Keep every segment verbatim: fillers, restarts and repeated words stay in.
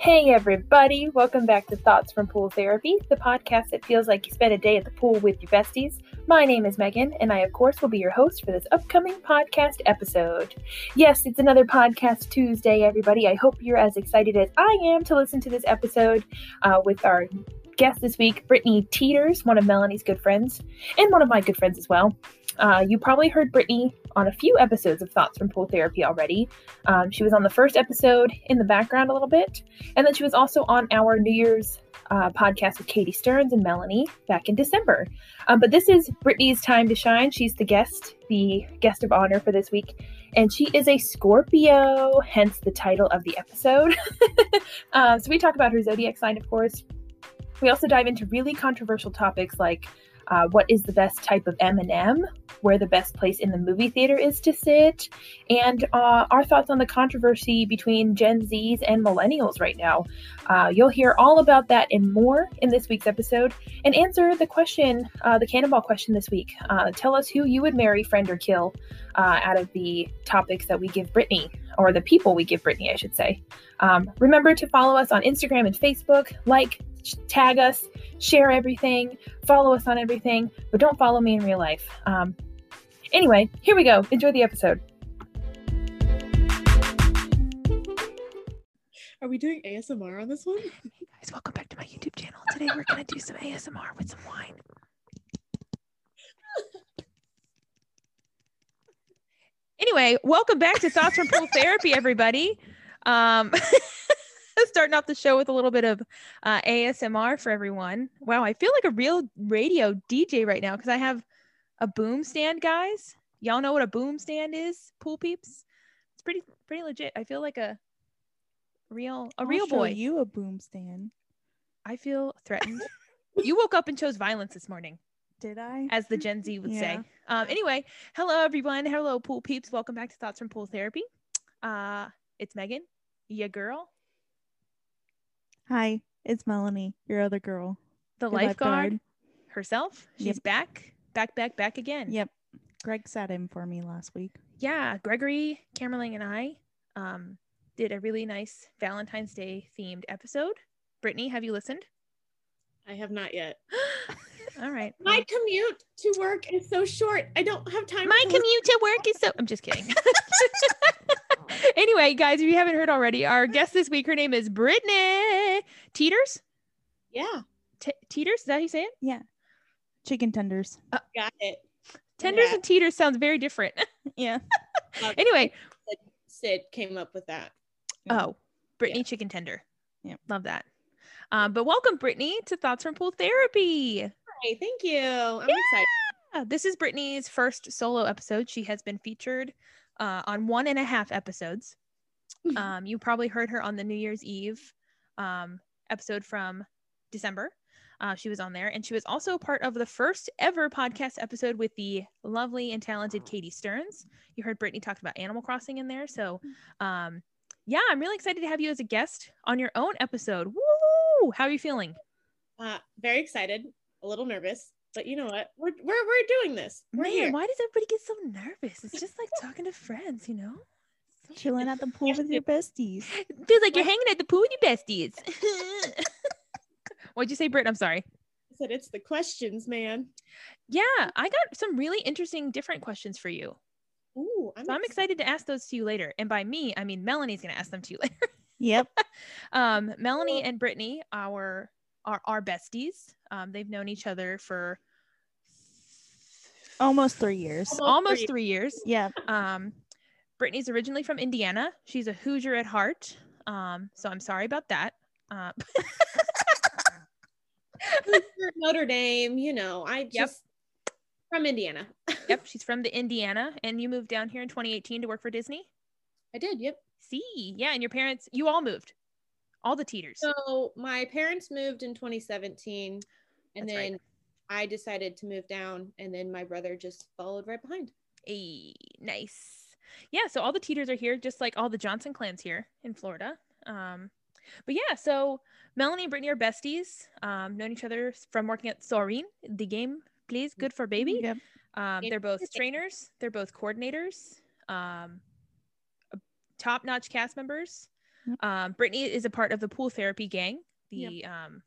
Hey everybody, welcome back to Thoughts from Pool Therapy, the podcast that feels like you spent a day at the pool with your besties. My name is Megan, and I of course will be your host for this upcoming podcast episode. Yes, it's another Podcast Tuesday, everybody. I hope you're as excited as I am to listen to this episode uh, with our guest this week, Brittany Teeters, one of Melanie's good friends, and one of my good friends as well. Uh, you probably heard Brittany on a few episodes of Thoughts from Pool Therapy already. Um, she was on the first episode in the background a little bit, and then she was also on our New Year's uh, podcast with Katie Stearns and Melanie back in December. Um, but this is Brittany's time to shine. She's the guest, the guest of honor for this week, and she is a Scorpio, hence the title of the episode. uh, so we talk about her zodiac sign, of course. We also dive into really controversial topics like Uh, what is the best type of M and M, where the best place in the movie theater is to sit, and uh, our thoughts on the controversy between Gen Zs and millennials right now. Uh, you'll hear all about that and more in this week's episode, and answer the question, uh, the cannonball question this week. Uh, tell us who you would marry, friend, or kill uh, out of the topics that we give Brittany, or the people we give Brittany, I should say. Um, remember to follow us on Instagram and Facebook, like, tag us, share everything, follow us on everything, but don't follow me in real life. Um, anyway, here we go. Enjoy the episode. Are we doing A S M R on this one? Hey guys, welcome back to my YouTube channel. Today we're going to do some A S M R with some wine. Anyway, welcome back to Thoughts from Pool Therapy, everybody. Um... Starting off the show with a little bit of uh, A S M R for everyone. Wow, I feel like a real radio D J right now because I have a boom stand, guys. Y'all know what a boom stand is, pool peeps? It's pretty pretty legit. I feel like a real a I'll real boy. Show you a boom stand. I feel threatened. You woke up and chose violence this morning. Did I? As the Gen Z would yeah. say. Um, anyway, hello everyone. Hello pool peeps. Welcome back to Thoughts from Pool Therapy. Uh, it's Megan, your girl. Hi, it's Melanie, your other girl. The lifeguard herself. She's yep. back, back, back, back again. Yep. Greg sat in for me last week. Yeah, Gregory, Camerling, and I um, did a really nice Valentine's Day themed episode. Brittany, have you listened? I have not yet. All right. My commute to work is so short. I don't have time. My to commute listen. to work is so... I'm just kidding. Anyway, guys, if you haven't heard already, our guest this week, her name is Brittany Teeters. Yeah. T- Teeters? Is that how you say it? Yeah. Chicken tenders. Uh, Got it. Tenders yeah. and Teeters sounds very different. Yeah. Um, anyway. Sid came up with that. Oh, Brittany yeah. Chicken Tender. Yeah. Love that. Um, but welcome, Brittany, to Thoughts from Pool Therapy. Hi, thank you. I'm yeah. excited. This is Brittany's first solo episode. She has been featured Uh, on one and a half episodes. Um, you probably heard her on the New Year's Eve um, episode from December. Uh, she was on there, and she was also part of the first ever podcast episode with the lovely and talented Katie Stearns. You heard Brittany talk about Animal Crossing in there. So um, yeah, I'm really excited to have you as a guest on your own episode. Woo! How are you feeling? Uh, very excited, a little nervous. But you know what? We're we're, we're doing this. We're Man, here. Why does everybody get so nervous? It's just like talking to friends, you know? Chilling at the pool with your besties. It feels like you're hanging at the pool with your besties. What'd you say, Britt? I'm sorry. I said it's the questions, man. Yeah, I got some really interesting, different questions for you. Ooh, I'm, so I'm excited. excited to ask those to you later. And by me, I mean Melanie's going to ask them to you later. Yep. um, Melanie and Brittany, our are our besties. Um, they've known each other for almost three years. Almost, almost three years. years. Yeah. Um, Brittany's originally from Indiana. She's a Hoosier at heart. Um, so I'm sorry about that. Uh, Notre Dame, you know, I just yep. from Indiana. Yep. She's from the Indiana. And you moved down here in twenty eighteen to work for Disney? I did. Yep. See, yeah. And your parents, you all moved. All the Teeters. So my parents moved in twenty seventeen, and That's then right. I decided to move down, and then my brother just followed right behind. Hey, nice. Yeah, so all the Teeters are here, just like all the Johnson clans here in Florida. Um, but yeah, so Melanie and Brittany are besties. Um, known each other from working at Sorin, the game plays good for baby. Yep. Um, they're both trainers. They're both coordinators. Um, top-notch cast members. Um, Brittany is a part of the pool therapy gang, the yep. um,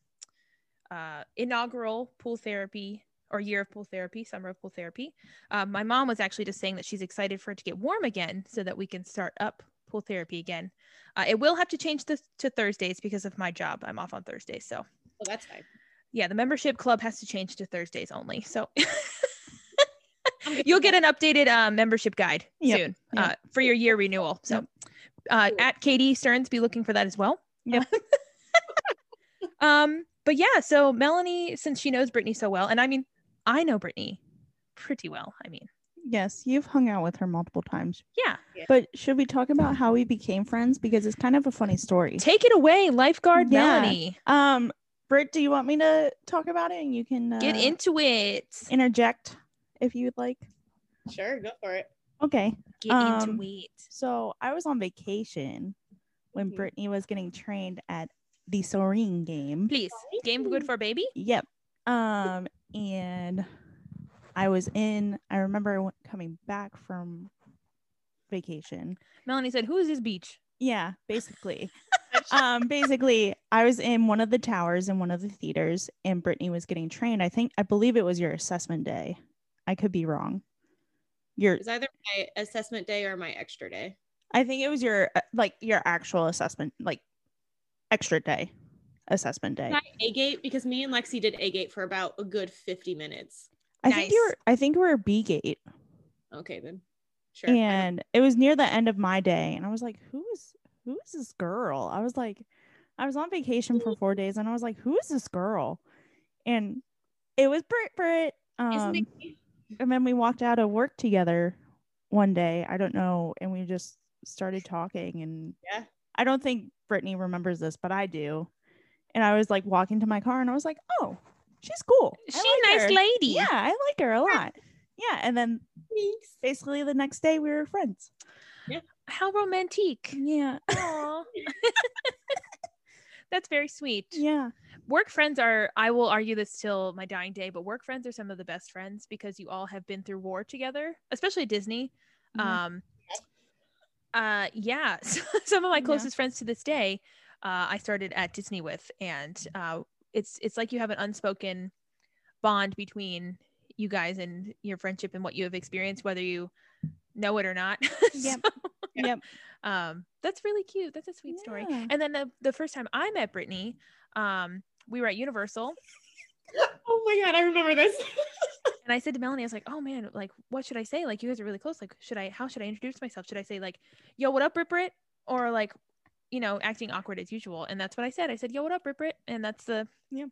uh, inaugural pool therapy or year of pool therapy, summer of pool therapy. Um, my mom was actually just saying that she's excited for it to get warm again so that we can start up pool therapy again. Uh, it will have to change this to Thursdays because of my job. I'm off on Thursdays. So well, that's fine. Yeah, the membership club has to change to Thursdays only. So you'll get an updated uh, membership guide yep. soon yep. Uh, for your year renewal. So yep. uh, cool. At Katie Stearns, be looking for that as well. Yep. um, but yeah, so Melanie, since she knows Brittany so well, and I mean, I know Brittany pretty well. I mean, yes, you've hung out with her multiple times. Yeah. yeah. But should we talk about how we became friends? Because it's kind of a funny story. Take it away, lifeguard yeah. Melanie. Um, Britt, do you want me to talk about it, and you can uh, get into it, interject if you'd like? Sure, go for it. Okay, get um, into it. So I was on vacation when mm-hmm. Brittany was getting trained at the Soaring game. Please, game good for baby. Yep. Um, and I was in. I remember coming back from vacation. Melanie said, "Who is this beach?" Yeah, basically. um basically I was in one of the towers in one of the theaters, and Brittany was getting trained. I think I believe it was your assessment day. I could be wrong. Your it was either my assessment day or my extra day. I think it was your like your actual assessment, like extra day assessment day. A gate, because me and Lexi did A gate for about a good fifty minutes. I nice. think you were I think we were B gate. Okay then. Sure. And it was near the end of my day, and I was like, who is who is this girl? I was like, I was on vacation for four days and I was like, who is this girl? And it was Britt Britt. Um, it- and then we walked out of work together one day. I don't know. And we just started talking, and yeah. I don't think Brittany remembers this, but I do. And I was like walking to my car and I was like, oh, she's cool. She's a nice lady. Yeah. I like her a lot. Yeah. And then Thanks. basically the next day we were friends. Yeah. How romantic. Yeah. That's very sweet. Yeah. Work friends are, I will argue this till my dying day, but work friends are some of the best friends because you all have been through war together, especially Disney. Mm-hmm. Um, uh, yeah. Some of my closest yeah. friends to this day, uh, I started at Disney with, and uh, it's, it's like you have an unspoken bond between you guys and your friendship and what you have experienced, whether you know it or not. Yep. So, yep. Um, that's really cute. That's a sweet yeah. story. And then the, the first time I met Brittany, um, we were at Universal. Oh my God, I remember this. And I said to Melanie, I was like, oh man, like, what should I say? Like, you guys are really close. Like, should I, how should I introduce myself? Should I say like, yo, what up, Brit Brit? Or like, you know, acting awkward as usual. And that's what I said. I said, yo, what up, Brit Brit? And that's the, yeah.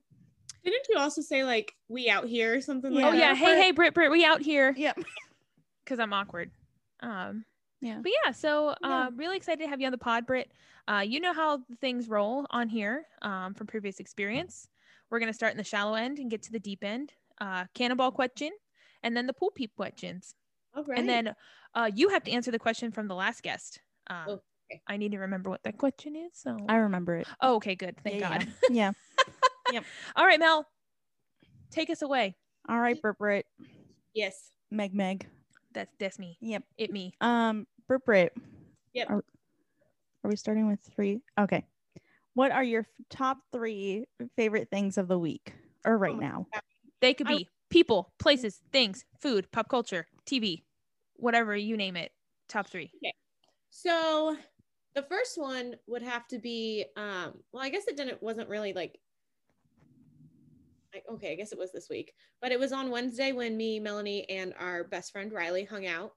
Didn't you also say like, we out here or something? Yeah. Like oh yeah. That? Hey, hey, Brit Brit, we out here. Yep. Cause I'm awkward. Um, yeah. But yeah, so uh, yeah. really excited to have you on the pod, Britt. Uh, you know how things roll on here um, from previous experience. We're going to start in the shallow end and get to the deep end. Uh, cannonball question, and then the pool peep questions. All right. And then uh, you have to answer the question from the last guest. Um, oh, okay. I need to remember what that question is. So I remember it. Oh, okay, good. Thank yeah, God. Yeah. yeah. Yep. All right, Mel. Take us away. All right, Britt Britt. Yes. Meg Meg. That's that's me. Yep. It me. Um, Britt Britt. Yep. Are, are we starting with three? Okay. What are your f- top three favorite things of the week or right oh now? God. They could be I, people, places, things, food, pop culture, T V, whatever, you name it. Top three. Okay. So the first one would have to be, um, well, I guess it didn't, wasn't really like, okay, I guess it was this week, but it was on Wednesday when me, Melanie, and our best friend Riley hung out.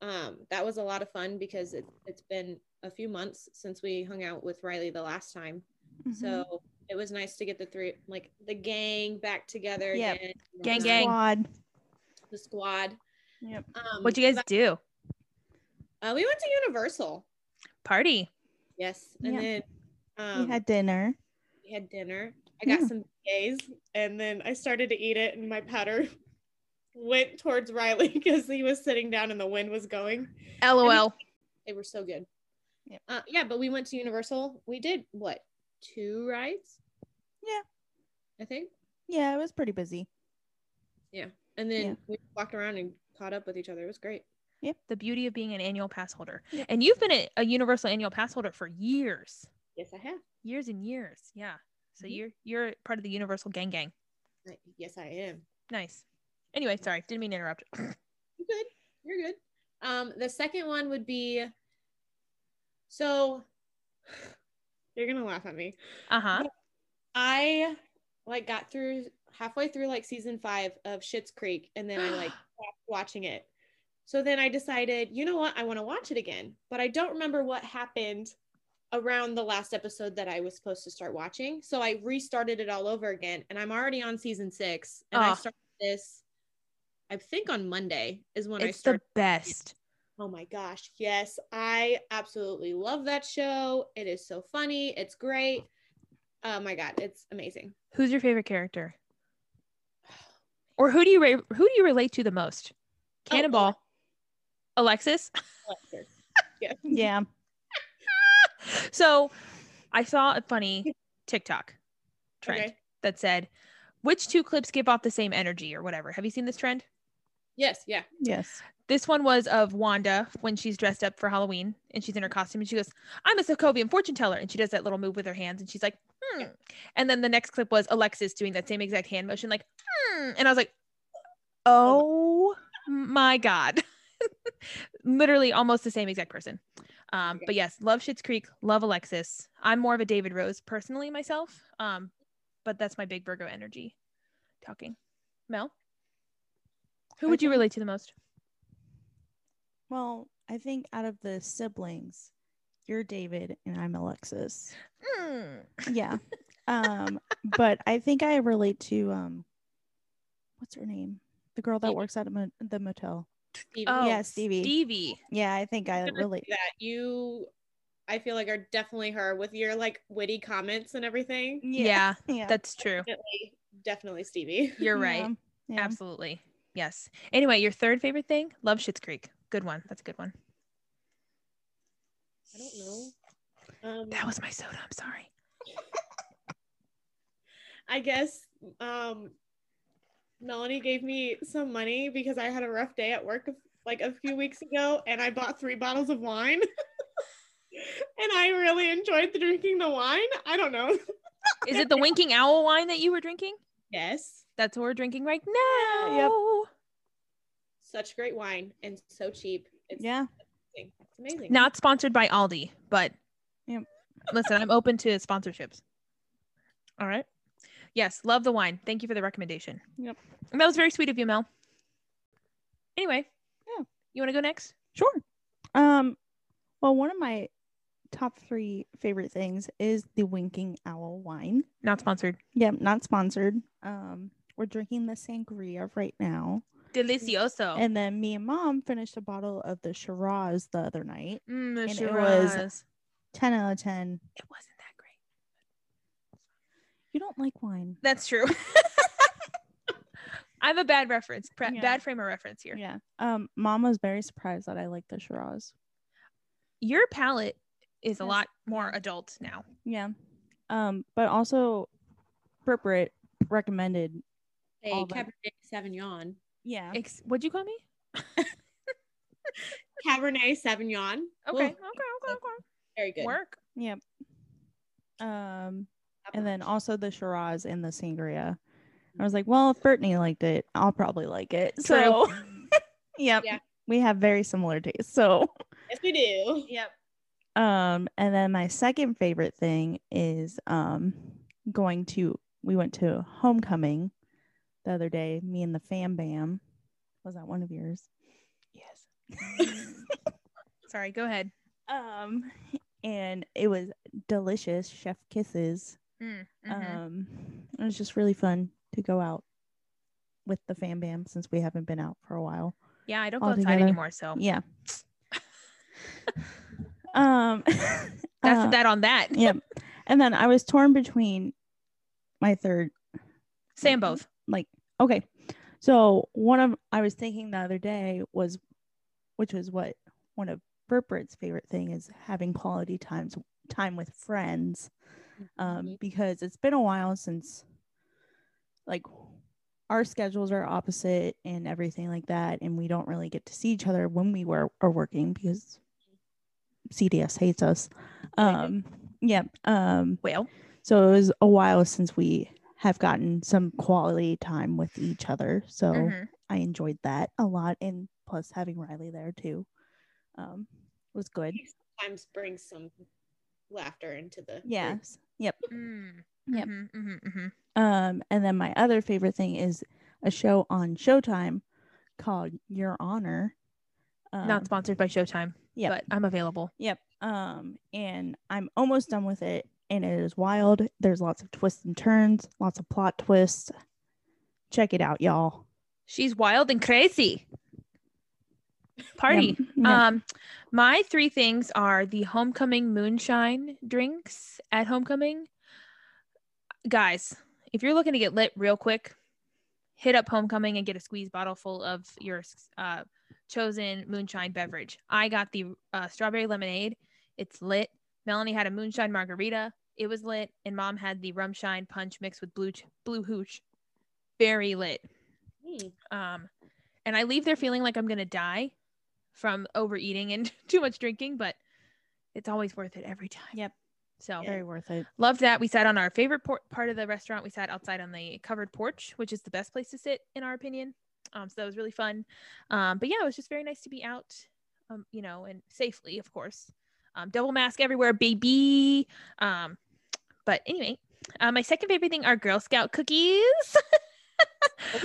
Um, that was a lot of fun because it, it's been a few months since we hung out with Riley the last time. Mm-hmm. So it was nice to get the three, like the gang back together. Yep. Again. Gang, the gang. Squad. The squad. Yep. Um, What'd you guys but, do? Uh, we went to Universal. Party. Yes. And yep. then um, we had dinner. We had dinner. I got yeah. some A's, and then I started to eat it, and my powder went towards Riley because he was sitting down and the wind was going. L O L. They were so good. Yeah. Uh, yeah, but we went to Universal. We did, what, two rides? Yeah. I think. Yeah, it was pretty busy. Yeah. And then yeah. we walked around and caught up with each other. It was great. Yeah. The beauty of being an annual pass holder. Yeah. And you've been a, a Universal annual pass holder for years. Yes, I have. Years and years. Yeah. So mm-hmm. you're you're part of the Universal gang gang. Yes, I am. Nice. Anyway, sorry. Didn't mean to interrupt. You're good. You're good. Um, the second one would be, so you're going to laugh at me. Uh-huh. I like got through halfway through like season five of Schitt's Creek, and then I like stopped watching it. So then I decided, you know what? I want to watch it again, but I don't remember what happened around the last episode that I was supposed to start watching. So I restarted it all over again, and I'm already on season six, and oh. I started this, I think on Monday is when it's I started. It's the best. Oh my gosh. Yes. I absolutely love that show. It is so funny. It's great. Oh my God. It's amazing. Who's your favorite character? Or who do you, re- who do you relate to the most? Cannonball. Oh, Alexis. Alexis. Yeah. Yeah. So I saw a funny TikTok trend okay. that said, which two clips give off the same energy or whatever? Have you seen this trend? Yes. Yeah. Yes. This one was of Wanda when she's dressed up for Halloween and she's in her costume and she goes, I'm a Sokovian fortune teller. And she does that little move with her hands and she's like, hmm. Yeah. And then the next clip was Alexis doing that same exact hand motion, like, hmm. And I was like, oh my God. Literally almost the same exact person. Um, okay. But yes, love Schitt's Creek, love Alexis. I'm more of a David Rose personally myself. Um, but that's my big Virgo energy talking. Mel, who would you relate to the most? Well, I think out of the siblings, you're David and I'm Alexis. Mm. Yeah. um, but I think I relate to, um, what's her name? The girl that Stevie. works at mo- the motel. Stevie. Oh, yeah, Stevie. Stevie. Yeah, I think I relate. That you, I feel like are definitely her with your like witty comments and everything. Yeah, yeah, yeah. That's true. Definitely, definitely Stevie. You're right. Yeah. Yeah. Absolutely. Yes. Anyway, your third favorite thing? Love Schitt's Creek. Good one. That's a good one. I don't know. Um, that was my soda. I'm sorry. I guess um, Melanie gave me some money because I had a rough day at work like a few weeks ago, and I bought three bottles of wine. And I really enjoyed the drinking the wine. I don't know. Is it the Winking Owl wine that you were drinking? Yes. That's what we're drinking right now. Yep. Such great wine and so cheap. It's yeah. Amazing. It's amazing. Not sponsored by Aldi, but yep. Listen, I'm open to sponsorships. All right. Yes. Love the wine. Thank you for the recommendation. Yep. And that was very sweet of you, Mel. Anyway. Yeah. You want to go next? Sure. Um, well, one of my top three favorite things is the Winking Owl wine. Not sponsored. Yep, yeah, not sponsored. Um, we're drinking the sangria right now. Delicioso. And then me and mom finished a bottle of the Shiraz the other night. Mm, the and Shiraz. It was ten out of ten. It wasn't that great. You don't like wine. That's true. I have a bad reference, pre- yeah. bad frame of reference here. Yeah. Um, mom was very surprised that I liked the Shiraz. Your palate is a yes. lot more adult now. Yeah. Um, but also Brit Brit recommended a hey, Cabernet Sauvignon. Yeah. Ex- what'd you call me? Cabernet Sauvignon. Okay. Ooh. Okay. Okay. Okay. Very good. Work. Yep. Um, and then also the Shiraz and the Sangria. I was like, well, if Brittany liked it, I'll probably like it. True. So yep. Yeah. We have very similar tastes. So yes, we do. Yep. Um, and then my second favorite thing is um going to we went to Homecoming the other day, me and the fam bam. Was that one of yours? Yes. Sorry, go ahead. Um, and it was delicious, chef kisses. Mm, mm-hmm. Um, it was just really fun to go out with the fam bam since we haven't been out for a while. Yeah, I don't go outside anymore, so yeah. Um, that's uh, that on that. Yep. And then I was torn between my third. Say them both. Like, okay. So one of, I was thinking the other day was, which was what one of Burbert's favorite thing is having quality times, time with friends. Um, mm-hmm. Because it's been a while since like our schedules are opposite and everything like that, and we don't really get to see each other when we were are working because C D S hates us. Um, yeah. Um, well, so it was a while since we have gotten some quality time with each other. So mm-hmm. I enjoyed that a lot, and plus having Riley there too um, was good. You sometimes bring some laughter into the yes. Group. Yep. Mm-hmm. Yep. Mm-hmm. Mm-hmm. Um, and then my other favorite thing is a show on Showtime called Your Honor. Um, Not sponsored by Showtime. Yeah, but I'm available. Yep. Um, and I'm almost done with it, and it is wild. There's lots of twists and turns, lots of plot twists. Check it out, y'all. She's wild and crazy. Party. Yep. Yep. Um, my three things are the Homecoming moonshine drinks at Homecoming. Guys, if you're looking to get lit real quick, hit up Homecoming and get a squeeze bottle full of your uh, chosen moonshine beverage. I got the uh, strawberry lemonade. It's lit. Melanie had a moonshine margarita. It was lit. And Mom had the rumshine punch mixed with blue ch- blue hooch. Very lit. Mm. Um, and I leave there feeling like I'm going to die from overeating and too much drinking, but it's always worth it every time. Yep. So very worth it. Loved that. We sat on our favorite por- part of the restaurant. We sat outside on the covered porch, which is the best place to sit in our opinion. Um, so that was really fun. Um, but yeah, it was just very nice to be out, um, you know, and safely, of course. Um, double mask everywhere, baby. Um, but anyway, uh, my second favorite thing are Girl Scout cookies.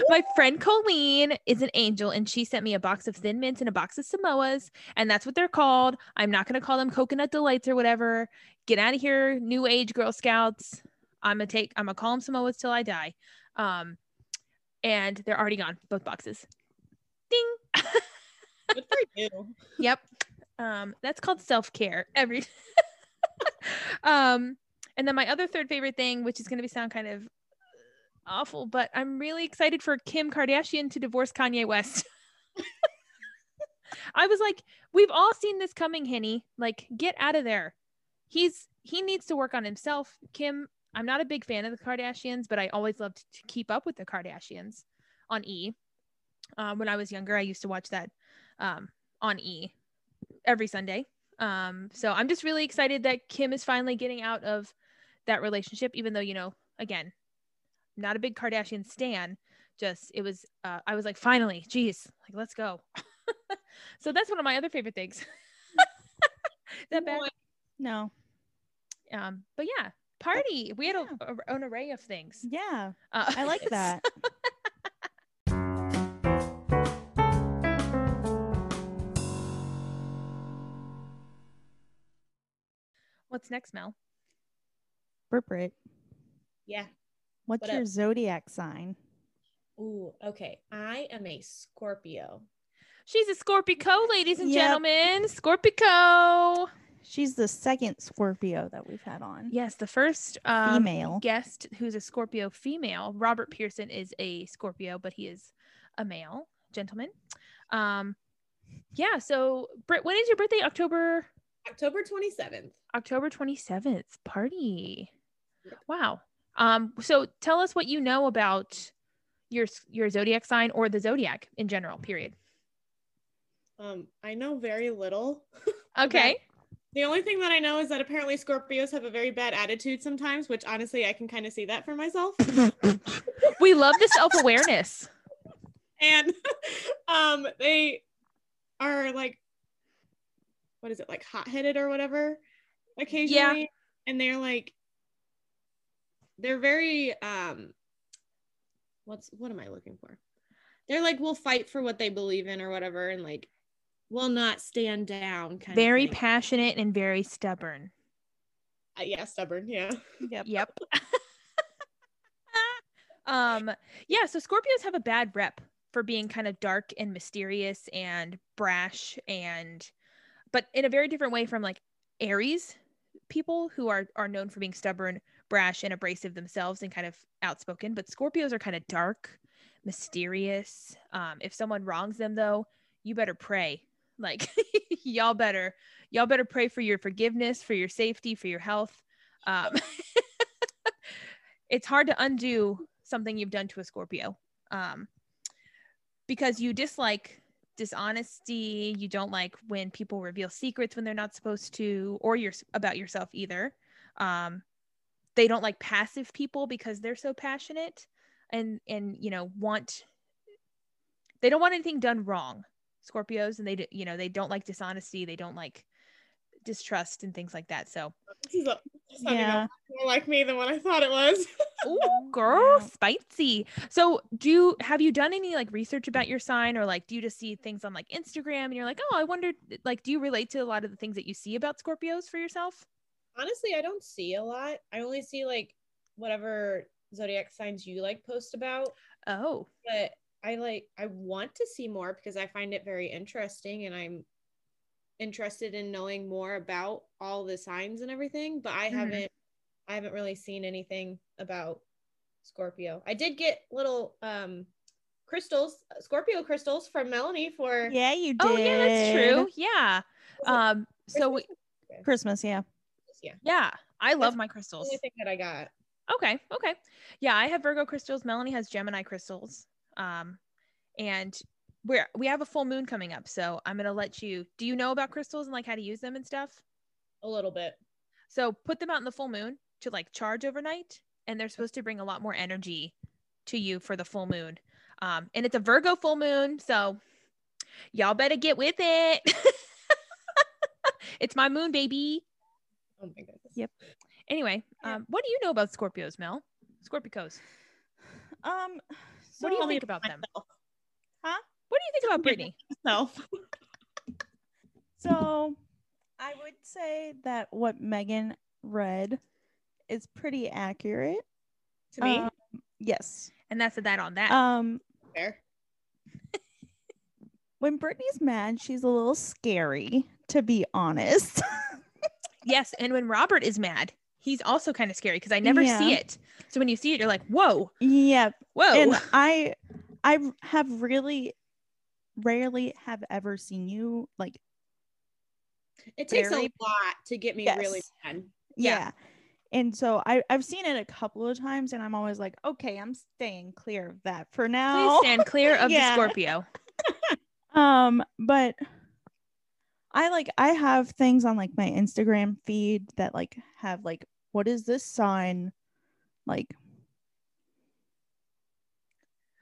My friend Colleen is an angel, and she sent me a box of Thin Mints and a box of Samoas, and that's what they're called. I'm not going to call them Coconut Delights or whatever. Get out of here, new age Girl Scouts. I'm going to take, I'm going to call them Samoas till I die. Um, and they're already gone, both boxes. Ding. Good for you. Yep. Um, that's called self-care every um, and then my other third favorite thing, which is going to be sound kind of awful, but I'm really excited for Kim Kardashian to divorce Kanye West. I was like, we've all seen this coming, Henny. Like, get out of there. He's he needs to work on himself. Kim, I'm not a big fan of the Kardashians, but I always loved to keep up with the Kardashians on E. Um, when I was younger, I used to watch that um, on E every Sunday. Um, so I'm just really excited that Kim is finally getting out of that relationship, even though, you know, again, not a big Kardashian stan, just it was uh I was like, finally, geez, like, let's go. So that's one of my other favorite things. That bad? No. Um but yeah, party. We had yeah. a, a, an array of things. Yeah. Uh, I like that. What's next, Mel? Burprit. Yeah. What's what your up? Zodiac sign? Ooh, okay. I am a Scorpio. She's a Scorpico, ladies and yep. gentlemen. Scorpico. She's the second Scorpio that we've had on. Yes, the first um, female guest who's a Scorpio female. Robert Pearson is a Scorpio, but he is a male gentleman. Um, yeah. So, Britt, when is your birthday? October. October twenty-seventh. October twenty-seventh. Party. Yep. Wow. Um, so tell us what you know about your, your Zodiac sign or the Zodiac in general, period. Um, I know very little. Okay. The only thing that I know is that apparently Scorpios have a very bad attitude sometimes, which honestly, I can kind of see that for myself. We love the self-awareness. And, um, they are like, what is it? Like hot-headed or whatever occasionally. Yeah. And they're like, They're very, um, what's, what am I looking for? They're like, will fight for what they believe in or whatever. And like, will not stand down. Kind very of passionate and very stubborn. Uh, yeah. Stubborn. Yeah. Yep. Yep. um, yeah. So Scorpios have a bad rep for being kind of dark and mysterious and brash and, but in a very different way from like Aries people who are, are known for being stubborn, brash and abrasive themselves and kind of outspoken, but Scorpios are kind of dark, mysterious. Um, if someone wrongs them though, you better pray. Like y'all better, y'all better pray for your forgiveness, for your safety, for your health. Um, it's hard to undo something you've done to a Scorpio. um, because you dislike dishonesty. You don't like when people reveal secrets when they're not supposed to, or your, about yourself either. Um, they don't like passive people because they're so passionate and, and, you know, want, they don't want anything done wrong, Scorpios. And they, you know, they don't like dishonesty. They don't like distrust and things like that. So this is a, yeah. more like me than what I thought it was. Ooh, girl, yeah. Spicy. So do you, have you done any like research about your sign, or like, do you just see things on like Instagram and you're like, oh, I wonder, like, do you relate to a lot of the things that you see about Scorpios for yourself? Honestly, I don't see a lot. I only see like whatever zodiac signs you like post about. Oh. But I like, I want to see more because I find it very interesting, and I'm interested in knowing more about all the signs and everything, but I mm-hmm. haven't I haven't really seen anything about Scorpio. I did get little um crystals, Scorpio crystals from Melanie for yeah you did. Oh yeah, that's true. Yeah. Um Christmas? so we, Christmas, yeah. Yeah. Yeah, I love that's my crystals. The only thing that I got. Okay, okay. Yeah, I have Virgo crystals, Melanie has Gemini crystals. Um and We're, we have a full moon coming up, so I'm going to let you, do you know about crystals and like how to use them and stuff? A little bit. So put them out in the full moon to like charge overnight, and they're supposed to bring a lot more energy to you for the full moon. Um, and it's a Virgo full moon, so y'all better get with it. It's my moon, baby. Oh my goodness. Yep. Anyway, yeah. um, what do you know about Scorpios, Mel? Scorpicos. Um, so what do you think about myself. them? Huh? What do you think about Brittany? No. So I would say that what Megan read is pretty accurate. To me? Um, yes. And that's a that on that. Um, Fair. When Brittany's mad, she's a little scary, to be honest. Yes. And when Robert is mad, he's also kind of scary because I never yeah. see it. So when you see it, you're like, whoa. Yeah. Whoa. And I, I have really... rarely have ever seen you like it takes barely. a lot to get me yes. really mad. Yeah. yeah and so I I've seen it a couple of times, and I'm always like, okay, I'm staying clear of that for now. Please stand clear of the Scorpio. Um but I like I have things on like my Instagram feed that like have like, what is this sign like?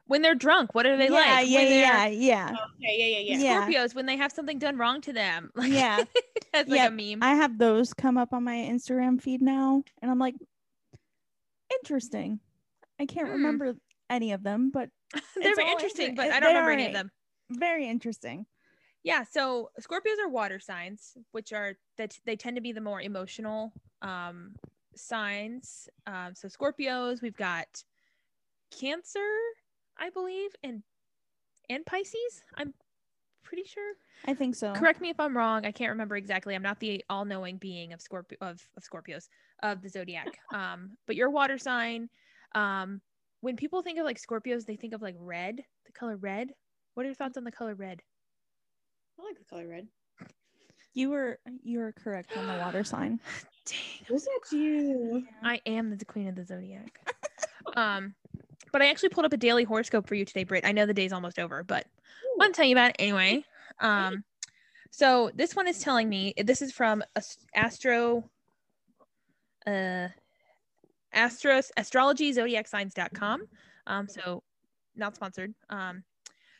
When they're drunk, what are they yeah, like? Yeah, yeah, yeah, yeah. Okay, yeah, yeah, yeah. Scorpios, when they have something done wrong to them. Like, yeah. That's like yeah. a meme. I have those come up on my Instagram feed now, and I'm like, interesting. I can't mm. remember any of them, but they're interesting, but I don't remember any of them. Very interesting. Yeah, so Scorpios are water signs, which are that they tend to be the more emotional um, signs. Um, so Scorpios, we've got Cancer, I believe, and and Pisces, I'm pretty sure. I think so. Correct me if I'm wrong. I can't remember exactly. I'm not the all-knowing being of Scorpio of, of Scorpios of the zodiac. Um, but your water sign. Um, when people think of like Scorpios, they think of like red, the color red. What are your thoughts on the color red? I like the color red. You were you were correct on the water sign. Dang, was that you? I am the queen of the zodiac. um. But I actually pulled up a daily horoscope for you today, Britt. I know the day's almost over, but I want to tell you about it anyway. Um, so this one is telling me, this is from Astro, uh, Astros, astrology zodiac signs dot com. Um, so not sponsored. Um,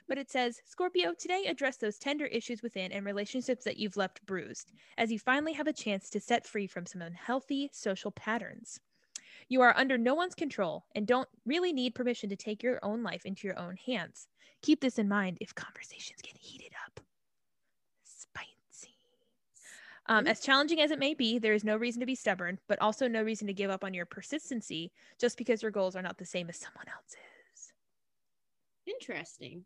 but it says, Scorpio, today address those tender issues within and relationships that you've left bruised, as you finally have a chance to set free from some unhealthy social patterns. You are under no one's control and don't really need permission to take your own life into your own hands. Keep this in mind if conversations get heated up. Spicy. Um, as challenging as it may be, there is no reason to be stubborn, but also no reason to give up on your persistency just because your goals are not the same as someone else's. Interesting.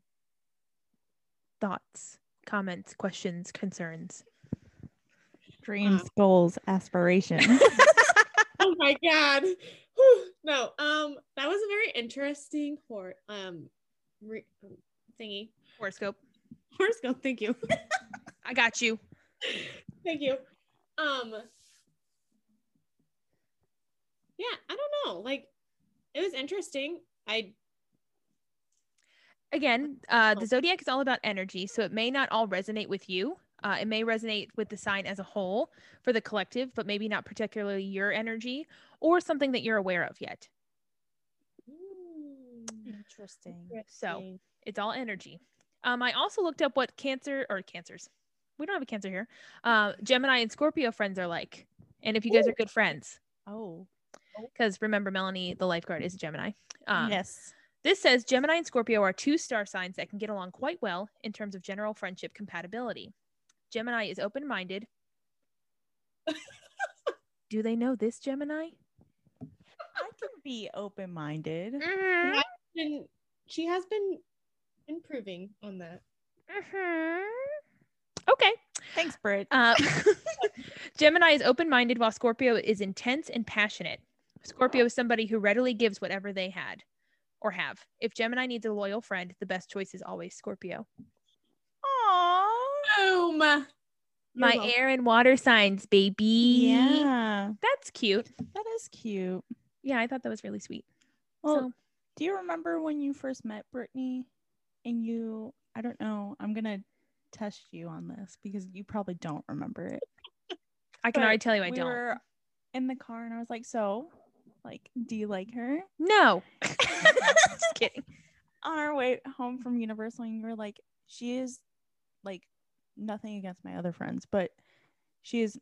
Thoughts, comments, questions, concerns. Dreams, um. goals, aspirations. Oh my God. Whew. No, um, that was a very interesting hor- um, re- thingy. Horoscope. Horoscope, thank you. I got you. Thank you. Um, yeah, I don't know. Like, it was interesting. I Again, uh, the zodiac is all about energy, so it may not all resonate with you. Uh, it may resonate with the sign as a whole for the collective, but maybe not particularly your energy or something that you're aware of yet. Interesting. So it's all energy. Um, I also looked up what Cancer or Cancers. We don't have a Cancer here. Uh, Gemini and Scorpio friends are like, and if you guys Ooh. Are good friends. Oh. Because remember, Melanie, the lifeguard, is Gemini. Um, yes. This says Gemini and Scorpio are two star signs that can get along quite well in terms of general friendship compatibility. Gemini is open-minded. Do they know this, Gemini? I can be open-minded. Mm-hmm. Been, she has been improving on that. Mm-hmm. Okay. Thanks, Britt. Uh, Gemini is open-minded while Scorpio is intense and passionate. Scorpio is somebody who readily gives whatever they had or have. If Gemini needs a loyal friend, the best choice is always Scorpio. Boom. My welcome. Air and water signs, baby. Yeah. That's cute. That is cute. Yeah, I thought that was really sweet. Well, so, do you remember when you first met Brittany and you, I don't know, I'm going to test you on this because you probably don't remember it. I can but already tell you I we don't. We were in the car and I was like, so, like, do you like her? No. Just kidding. On our way home from Universal, and you were like, she is, like, nothing against my other friends, but she is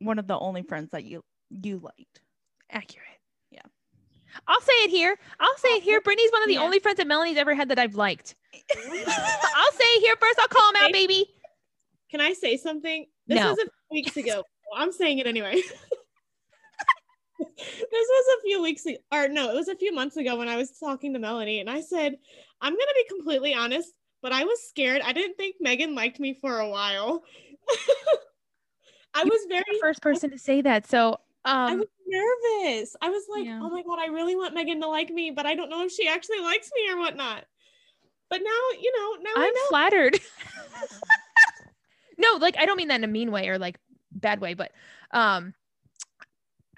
one of the only friends that you you liked. Accurate. Yeah. I'll say it here. I'll say it here. Brittany's one of the yeah. only friends that Melanie's ever had that I've liked. I'll say it here first. I'll call him out, baby. Can I say something? This no. was a few weeks ago. Well, I'm saying it anyway. This was a few weeks ago, or no, it was a few months ago when I was talking to Melanie, and I said, I'm going to be completely honest, but I was scared. I didn't think Megan liked me for a while. I you was very the first person to say that. So um, I was nervous. I was like, yeah. oh my God, I really want Megan to like me, but I don't know if she actually likes me or whatnot. But now, you know, now I'm I know. flattered. No, like, I don't mean that in a mean way or like bad way, but um,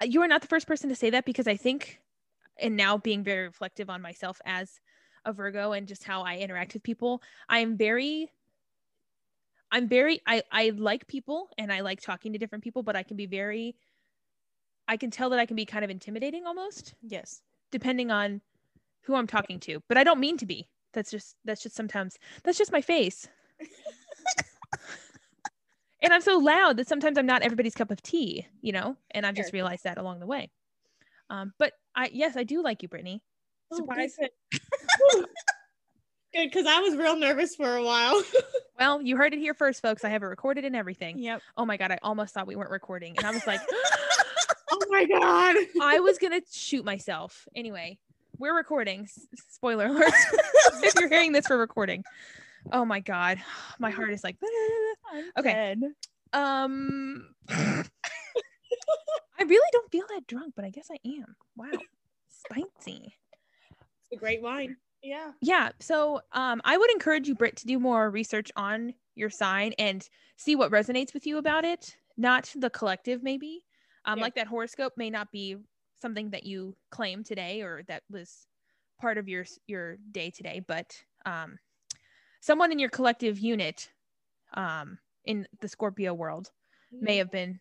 you are not the first person to say that, because I think, and now being very reflective on myself as a Virgo and just how I interact with people, I'm very I'm very I I like people and I like talking to different people, but I can be very I can tell that I can be kind of intimidating almost, yes, depending on who I'm talking to, but I don't mean to be. That's just that's just sometimes that's just my face. And I'm so loud that sometimes I'm not everybody's cup of tea, you know, and I've just realized that along the way. Um but I yes I do like you, Brittany. Surprise. Oh, good, because I was real nervous for a while. Well, you heard it here first, folks. I have it recorded and everything. Yep. Oh my God, I almost thought we weren't recording, and I was like, oh my God, I was gonna shoot myself. Anyway, we're recording. S- spoiler alert. If you're hearing this, we're recording. Oh my God, my heart is like, okay. Dead. Um, I really don't feel that drunk, but I guess I am. Wow, spicy. A great wine. Yeah. Yeah. So um, I would encourage you, Britt, to do more research on your sign and see what resonates with you about it. Not the collective, maybe. Um, yeah. Like that horoscope may not be something that you claim today or that was part of your your day today, but um, someone in your collective unit um, in the Scorpio world yeah. may have been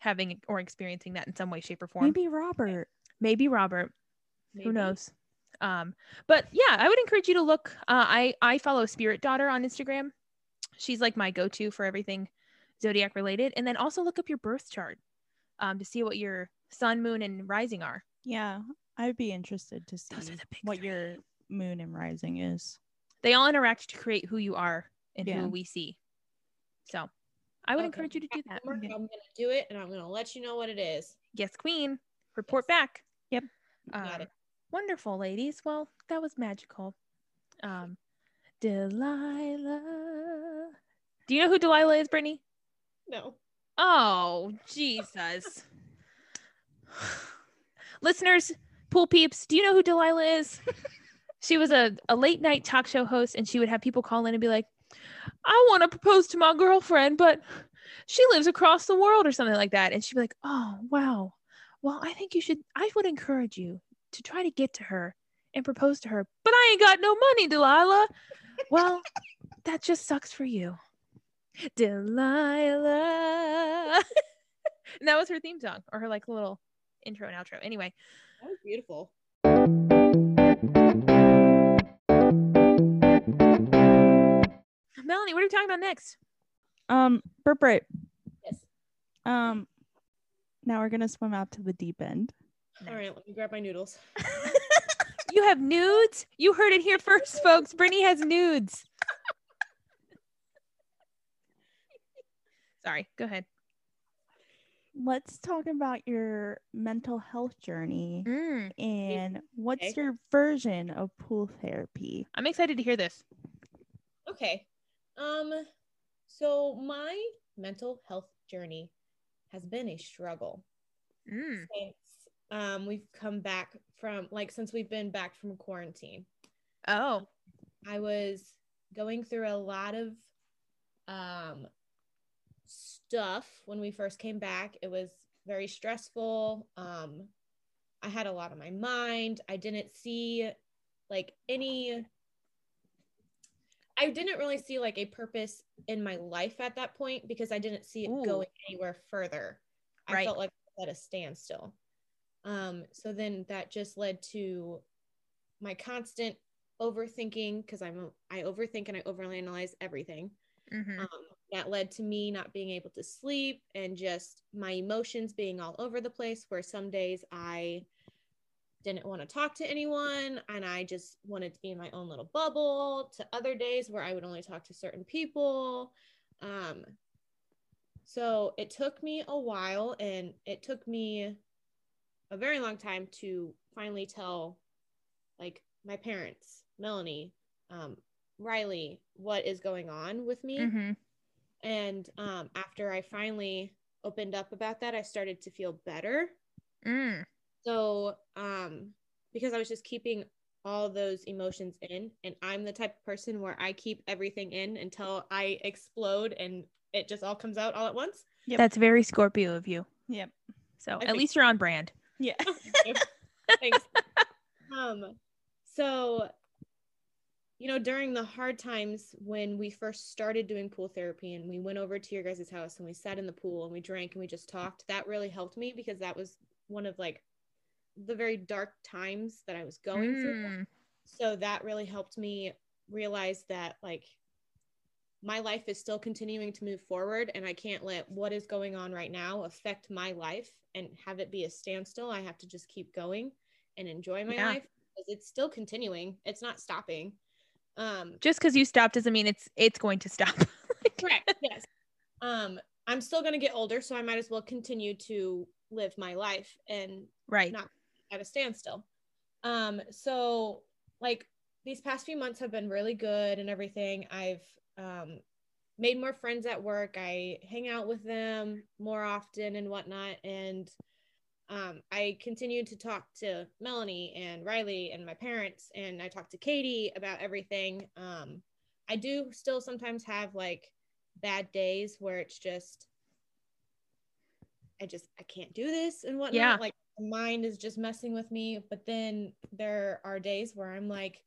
having or experiencing that in some way, shape, or form. Maybe Robert. Maybe Robert. Maybe. Who knows? Um, but yeah, I would encourage you to look, uh, I, I follow Spirit Daughter on Instagram. She's like my go-to for everything zodiac related. And then also look up your birth chart, um, to see what your sun, moon, and rising are. Yeah. I'd be interested to see what three. Your moon and rising is. They all interact to create who you are and yeah. who we see. So I would okay. encourage you to do that. I'm going to do it, and I'm going to let you know what it is. Yes, Queen. Report yes. back. Yep. Um, Got it. Wonderful, ladies. Well, that was magical. Um, Delilah. Do you know who Delilah is, Brittany? No. Oh, Jesus. Listeners, pool peeps, do you know who Delilah is? She was a, a late night talk show host, and she would have people call in and be like, I want to propose to my girlfriend, but she lives across the world or something like that. And she'd be like, oh, wow. Well, I think you should, I would encourage you to try to get to her and propose to her. But I ain't got no money, Delilah. Well, that just sucks for you, Delilah. And that was her theme song, or her like little intro and outro. Anyway, that was beautiful. Melanie, what are we talking about next? Um, burp rape. Yes. Um, now we're gonna swim out to the deep end. All right, let me grab my noodles. You have nudes? You heard it here first, folks. Brittany has nudes. Sorry, go ahead. Let's talk about your mental health journey mm. and what's okay. your version of pool therapy. I'm excited to hear this. Okay. Um, so my mental health journey has been a struggle mm. since um, we've come back from, like, since we've been back from quarantine. Oh. I was going through a lot of um, stuff when we first came back. It was very stressful. Um, I had a lot on my mind. I didn't see, like, any... I didn't really see like a purpose in my life at that point because I didn't see it Ooh. going anywhere further. Right. I felt like I was at a standstill. Um, so then that just led to my constant overthinking because I'm I overthink and I overanalyze everything. Mm-hmm. Um, that led to me not being able to sleep and just my emotions being all over the place, where some days I didn't want to talk to anyone and I just wanted to be in my own little bubble, to other days where I would only talk to certain people. Um, so it took me a while, and it took me a very long time to finally tell, like, my parents, Melanie, um, Riley, what is going on with me. Mm-hmm. And um, after I finally opened up about that, I started to feel better. Mm. So, um, because I was just keeping all those emotions in, and I'm the type of person where I keep everything in until I explode and it just all comes out all at once. Yep. That's very Scorpio of you. Yep. So I at least you're on brand. Yeah. Thanks. Um, so, you know, during the hard times when we first started doing pool therapy and we went over to your guys' house and we sat in the pool and we drank and we just talked, that really helped me because that was one of like the very dark times that I was going mm. through. So that really helped me realize that like my life is still continuing to move forward and I can't let what is going on right now affect my life and have it be a standstill. I have to just keep going and enjoy my yeah. life because it's still continuing. It's not stopping. Um, just because you stopped doesn't mean it's, it's going to stop. Correct. Yes. Um, I'm still going to get older, so I might as well continue to live my life and right. not at a standstill. Um, so like these past few months have been really good and everything. I've um, made more friends at work. I hang out with them more often and whatnot. And um, I continue to talk to Melanie and Riley and my parents, and I talk to Katie about everything. Um, I do still sometimes have like bad days where it's just, I just, I can't do this and whatnot. Yeah. Like my mind is just messing with me. But then there are days where I'm like,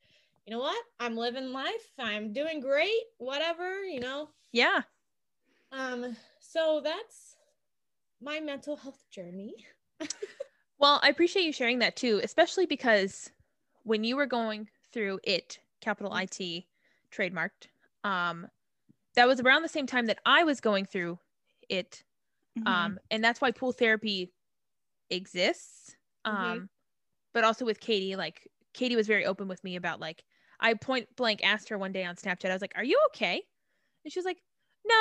you know what? I'm living life. I'm doing great, whatever, you know? Yeah. Um, so that's my mental health journey. Well, I appreciate you sharing that too, especially because when you were going through it, capital I T trademarked, um, that was around the same time that I was going through it. Mm-hmm. Um, and that's why pool therapy exists. Um, mm-hmm. But also with Katie, like Katie was very open with me about like, I point blank asked her one day on Snapchat, I was like, are you okay? And she was like, no,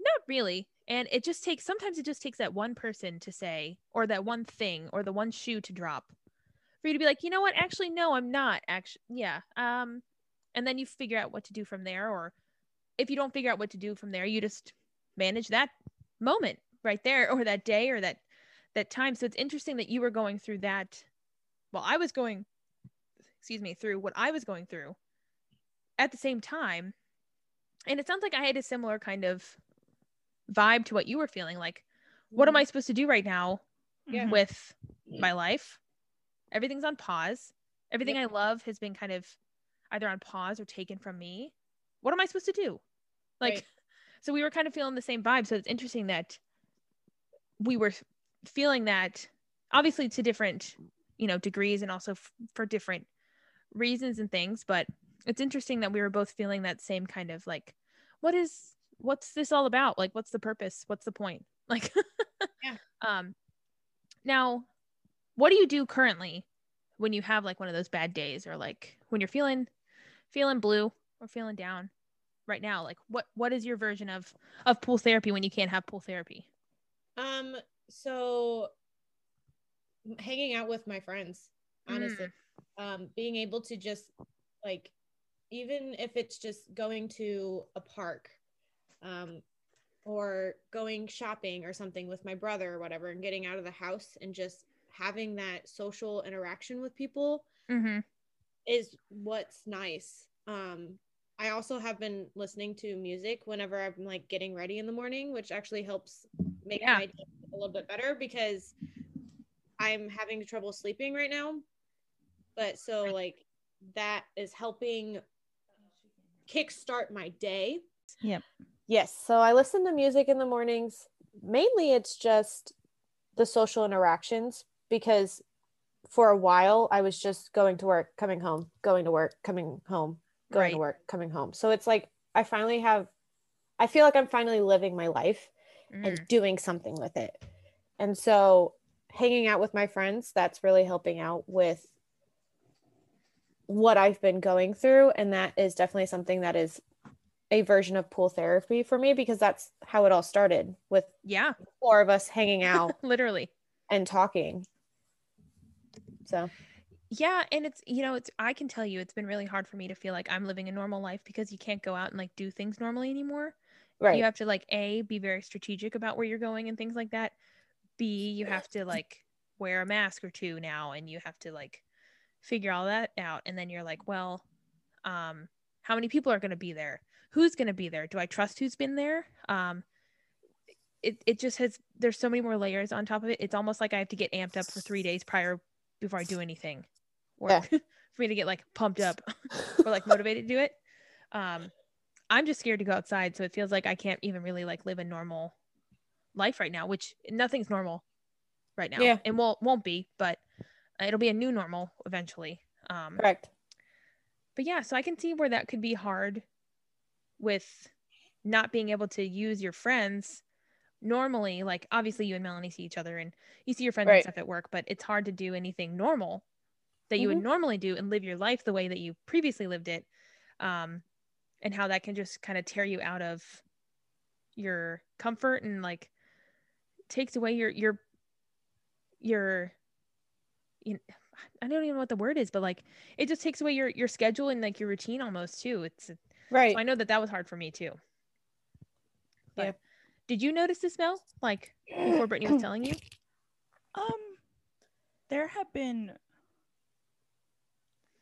not really. And it just takes, sometimes it just takes that one person to say, or that one thing, or the one shoe to drop for you to be like, you know what, actually, no, I'm not actually. Yeah. Um, and then you figure out what to do from there. Or if you don't figure out what to do from there, you just manage that moment right there, or that day, or that that time. So it's interesting that you were going through that. Well, I was going, excuse me, through what I was going through at the same time. And it sounds like I had a similar kind of vibe to what you were feeling. Like, what am I supposed to do right now yeah. with my life? Everything's on pause. Everything yep. I love has been kind of either on pause or taken from me. What am I supposed to do? Like, right. So we were kind of feeling the same vibe. So it's interesting that we were feeling that, obviously to different, you know, degrees and also f- for different reasons and things. But it's interesting that we were both feeling that same kind of like, what is, what's this all about? Like, what's the purpose? What's the point? Like, yeah. um, now what do you do currently when you have like one of those bad days, or like when you're feeling, feeling blue or feeling down right now? Like what, what is your version of, of pool therapy when you can't have pool therapy? Um, so hanging out with my friends, honestly, mm. um, being able to just like, even if it's just going to a park, um, or going shopping or something with my brother or whatever, and getting out of the house and just having that social interaction with people mm-hmm. is what's nice. Um, I also have been listening to music whenever I'm like getting ready in the morning, which actually helps make yeah. my day a little bit better because I'm having trouble sleeping right now. But so like that is helping kickstart my day. Yep. Yes. So I listen to music in the mornings. Mainly it's just the social interactions because for a while I was just going to work, coming home, going to work, coming home, going right. to work, coming home. So it's like, I finally have, I feel like I'm finally living my life mm. and doing something with it. And so hanging out with my friends, that's really helping out with what I've been going through. And that is definitely something that is a version of pool therapy for me, because that's how it all started with yeah four of us hanging out literally and talking. So yeah, and it's, you know, it's, I can tell you it's been really hard for me to feel like I'm living a normal life because you can't go out and like do things normally anymore. Right. You have to like A, be very strategic about where you're going and things like that. B, you have to like wear a mask or two now, and you have to like figure all that out. And then you're like, well, um, how many people are going to be there? Who's going to be there? Do I trust who's been there? Um, it, it just has, there's so many more layers on top of it. It's almost like I have to get amped up for three days prior before I do anything, or yeah. for me to get like pumped up or like motivated to do it. Um, I'm just scared to go outside. So it feels like I can't even really like live a normal life right now, which nothing's normal right now. Yeah. And won't, won't be, but it'll be a new normal eventually. Um, Correct. But yeah, so I can see where that could be hard with not being able to use your friends normally. Like obviously you and Melanie see each other and you see your friends right. and stuff at work, but it's hard to do anything normal that mm-hmm. you would normally do and live your life the way that you previously lived it. Um, and how that can just kind of tear you out of your comfort and like takes away your, your, your, you know, I don't even know what the word is, but like, it just takes away your, your schedule and like your routine almost too. It's right. So I know that that was hard for me too. But yeah. Did you notice this, Mel? Like before Brittany was telling you? Um, there have been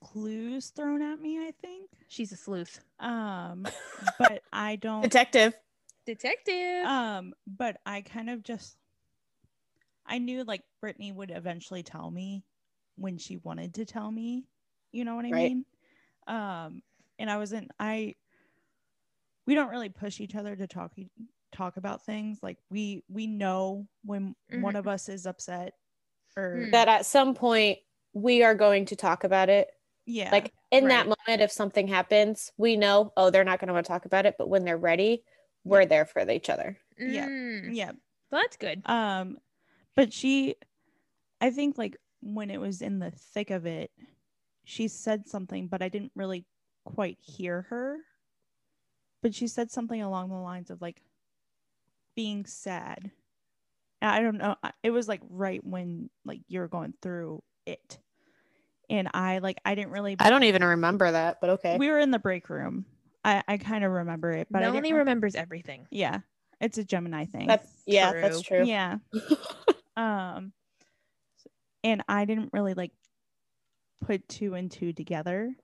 clues thrown at me, I think. She's a sleuth. Um, but I don't. Detective. Detective. Um, but I kind of just, I knew like Brittany would eventually tell me when she wanted to tell me, you know what I right. mean? Um, and I wasn't, I, we don't really push each other to talk, talk about things. Like we, we know when mm-hmm. one of us is upset or that at some point we are going to talk about it. Yeah. Like in right. that moment, if something happens, we know, oh, they're not going to want to talk about it, but when they're ready, we're there for each other. Yeah. Mm. Yeah. Well, that's good. Um, but she, I think like when it was in the thick of it, she said something, but I didn't really quite hear her, but she said something along the lines of like being sad. I don't know. It was like right when like you're going through it. And I like, I didn't really, I don't even remember that, but okay. We were in the break room. I, I kind of remember it, but Melanie remembers everything. Yeah. It's a Gemini thing. That's yeah, true. That's true. Yeah. um, and I didn't really like put two and two together.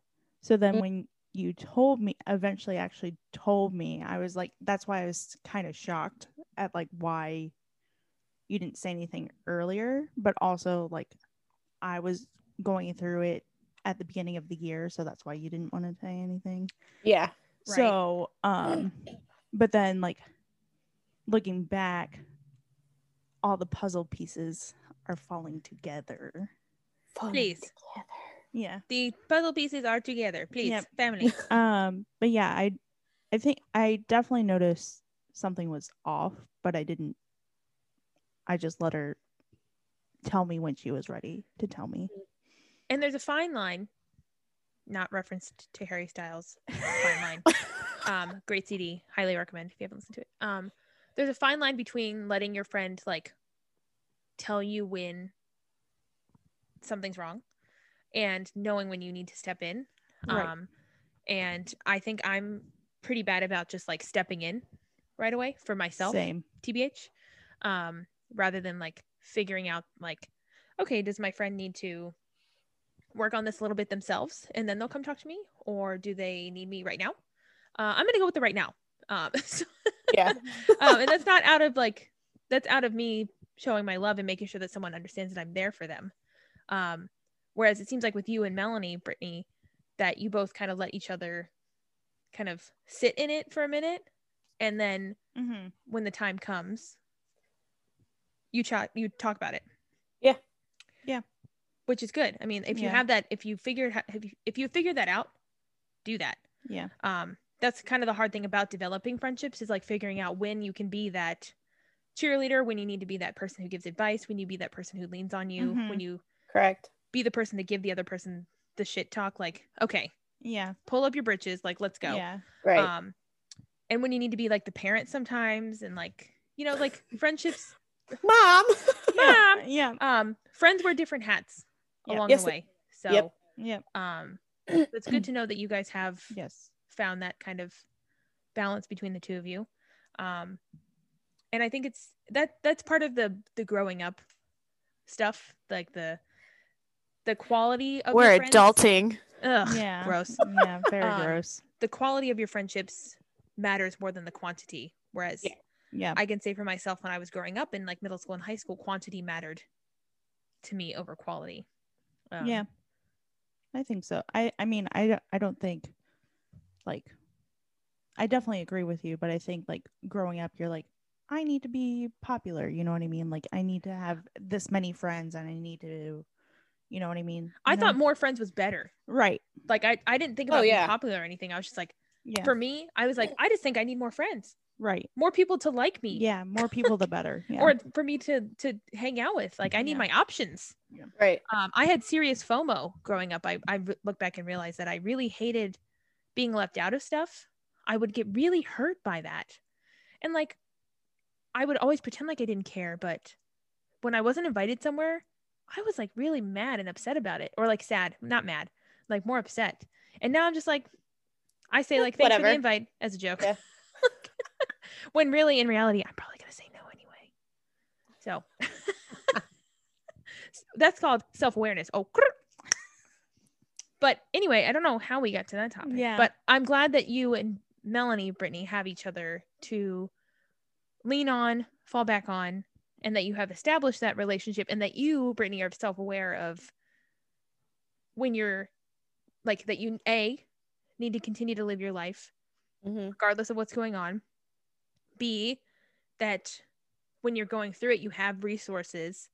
So then mm-hmm. when you told me, eventually actually told me, I was like, that's why I was kind of shocked at like why you didn't say anything earlier, but also like I was going through it at the beginning of the year, so that's why you didn't want to say anything. Yeah. Right. So, um, but then like looking back, all the puzzle pieces are falling together. Falling Please. Together. Yeah. The puzzle pieces are together. Please, yep. Family. Um, but yeah, I, I think I definitely noticed something was off, but I didn't. I just let her tell me when she was ready to tell me. And there's a fine line, not referenced to Harry Styles. Fine line. Um, great C D. Highly recommend if you haven't listened to it. Um, there's a fine line between letting your friend like tell you when something's wrong and knowing when you need to step in. Right. Um, and I think I'm pretty bad about just like stepping in right away for myself. Same. T B H. Um, rather than like figuring out like, okay, does my friend need to work on this a little bit themselves and then they'll come talk to me, or do they need me right now? Uh, I'm going to go with the right now. Um, so yeah. um, and that's not out of like, that's out of me showing my love and making sure that someone understands that I'm there for them. Um, Whereas it seems like with you and Melanie, Brittany, that you both kind of let each other kind of sit in it for a minute. And then mm-hmm. when the time comes, you chat, you talk about it. Yeah. Yeah. Which is good. I mean, if yeah. you have that, if you figured, if you, if you figure that out, do that. Yeah. Um, that's kind of the hard thing about developing friendships is like figuring out when you can be that cheerleader, when you need to be that person who gives advice, when you be that person who leans on you, mm-hmm. when you. Correct. Be the person to give the other person the shit talk, like, okay, yeah, pull up your britches, like, let's go. Yeah, right. Um and when you need to be like the parent sometimes, and like, you know, like friendships. Mom. Yeah. Yeah. Um friends wear different hats yeah. along yes. the way, so yeah. Yep. Um it's good to know that you guys have yes found that kind of balance between the two of you. Um and I think it's that that's part of the the growing up stuff, like the the quality of we're your adulting. Ugh, yeah, gross. Yeah, very um, gross. The quality of your friendships matters more than the quantity. Whereas, yeah. yeah, I can say for myself when I was growing up in like middle school and high school, quantity mattered to me over quality. Um, yeah, I think so. I, I mean, I, I don't think like I definitely agree with you, but I think like growing up, you're like, I need to be popular. You know what I mean? Like I need to have this many friends, and I need to. You know what I mean? I no. thought more friends was better. Right. Like, I, I didn't think about oh, yeah. being popular or anything. I was just like, yeah. for me, I was like, I just think I need more friends. Right. More people to like me. Yeah. More people, the better. Yeah. Or for me to to hang out with. Like, I need yeah. my options. Yeah. Right. Um, I had serious FOMO growing up. I, I look back and realized that I really hated being left out of stuff. I would get really hurt by that. And, like, I would always pretend like I didn't care. But when I wasn't invited somewhere, I was like really mad and upset about it, or like sad, not mad, like more upset. And now I'm just like, I say like, thanks Whatever. for the invite as a joke. Yeah. When really in reality, I'm probably going to say no anyway. So that's called self-awareness. Oh, but anyway, I don't know how we got to that topic, yeah. but I'm glad that you and Melanie, Brittany, have each other to lean on, fall back on. And that you have established that relationship, and that you, Brittany, are self-aware of when you're like that you A, need to continue to live your life mm-hmm. regardless of what's going on. B, that when you're going through it, you have resources.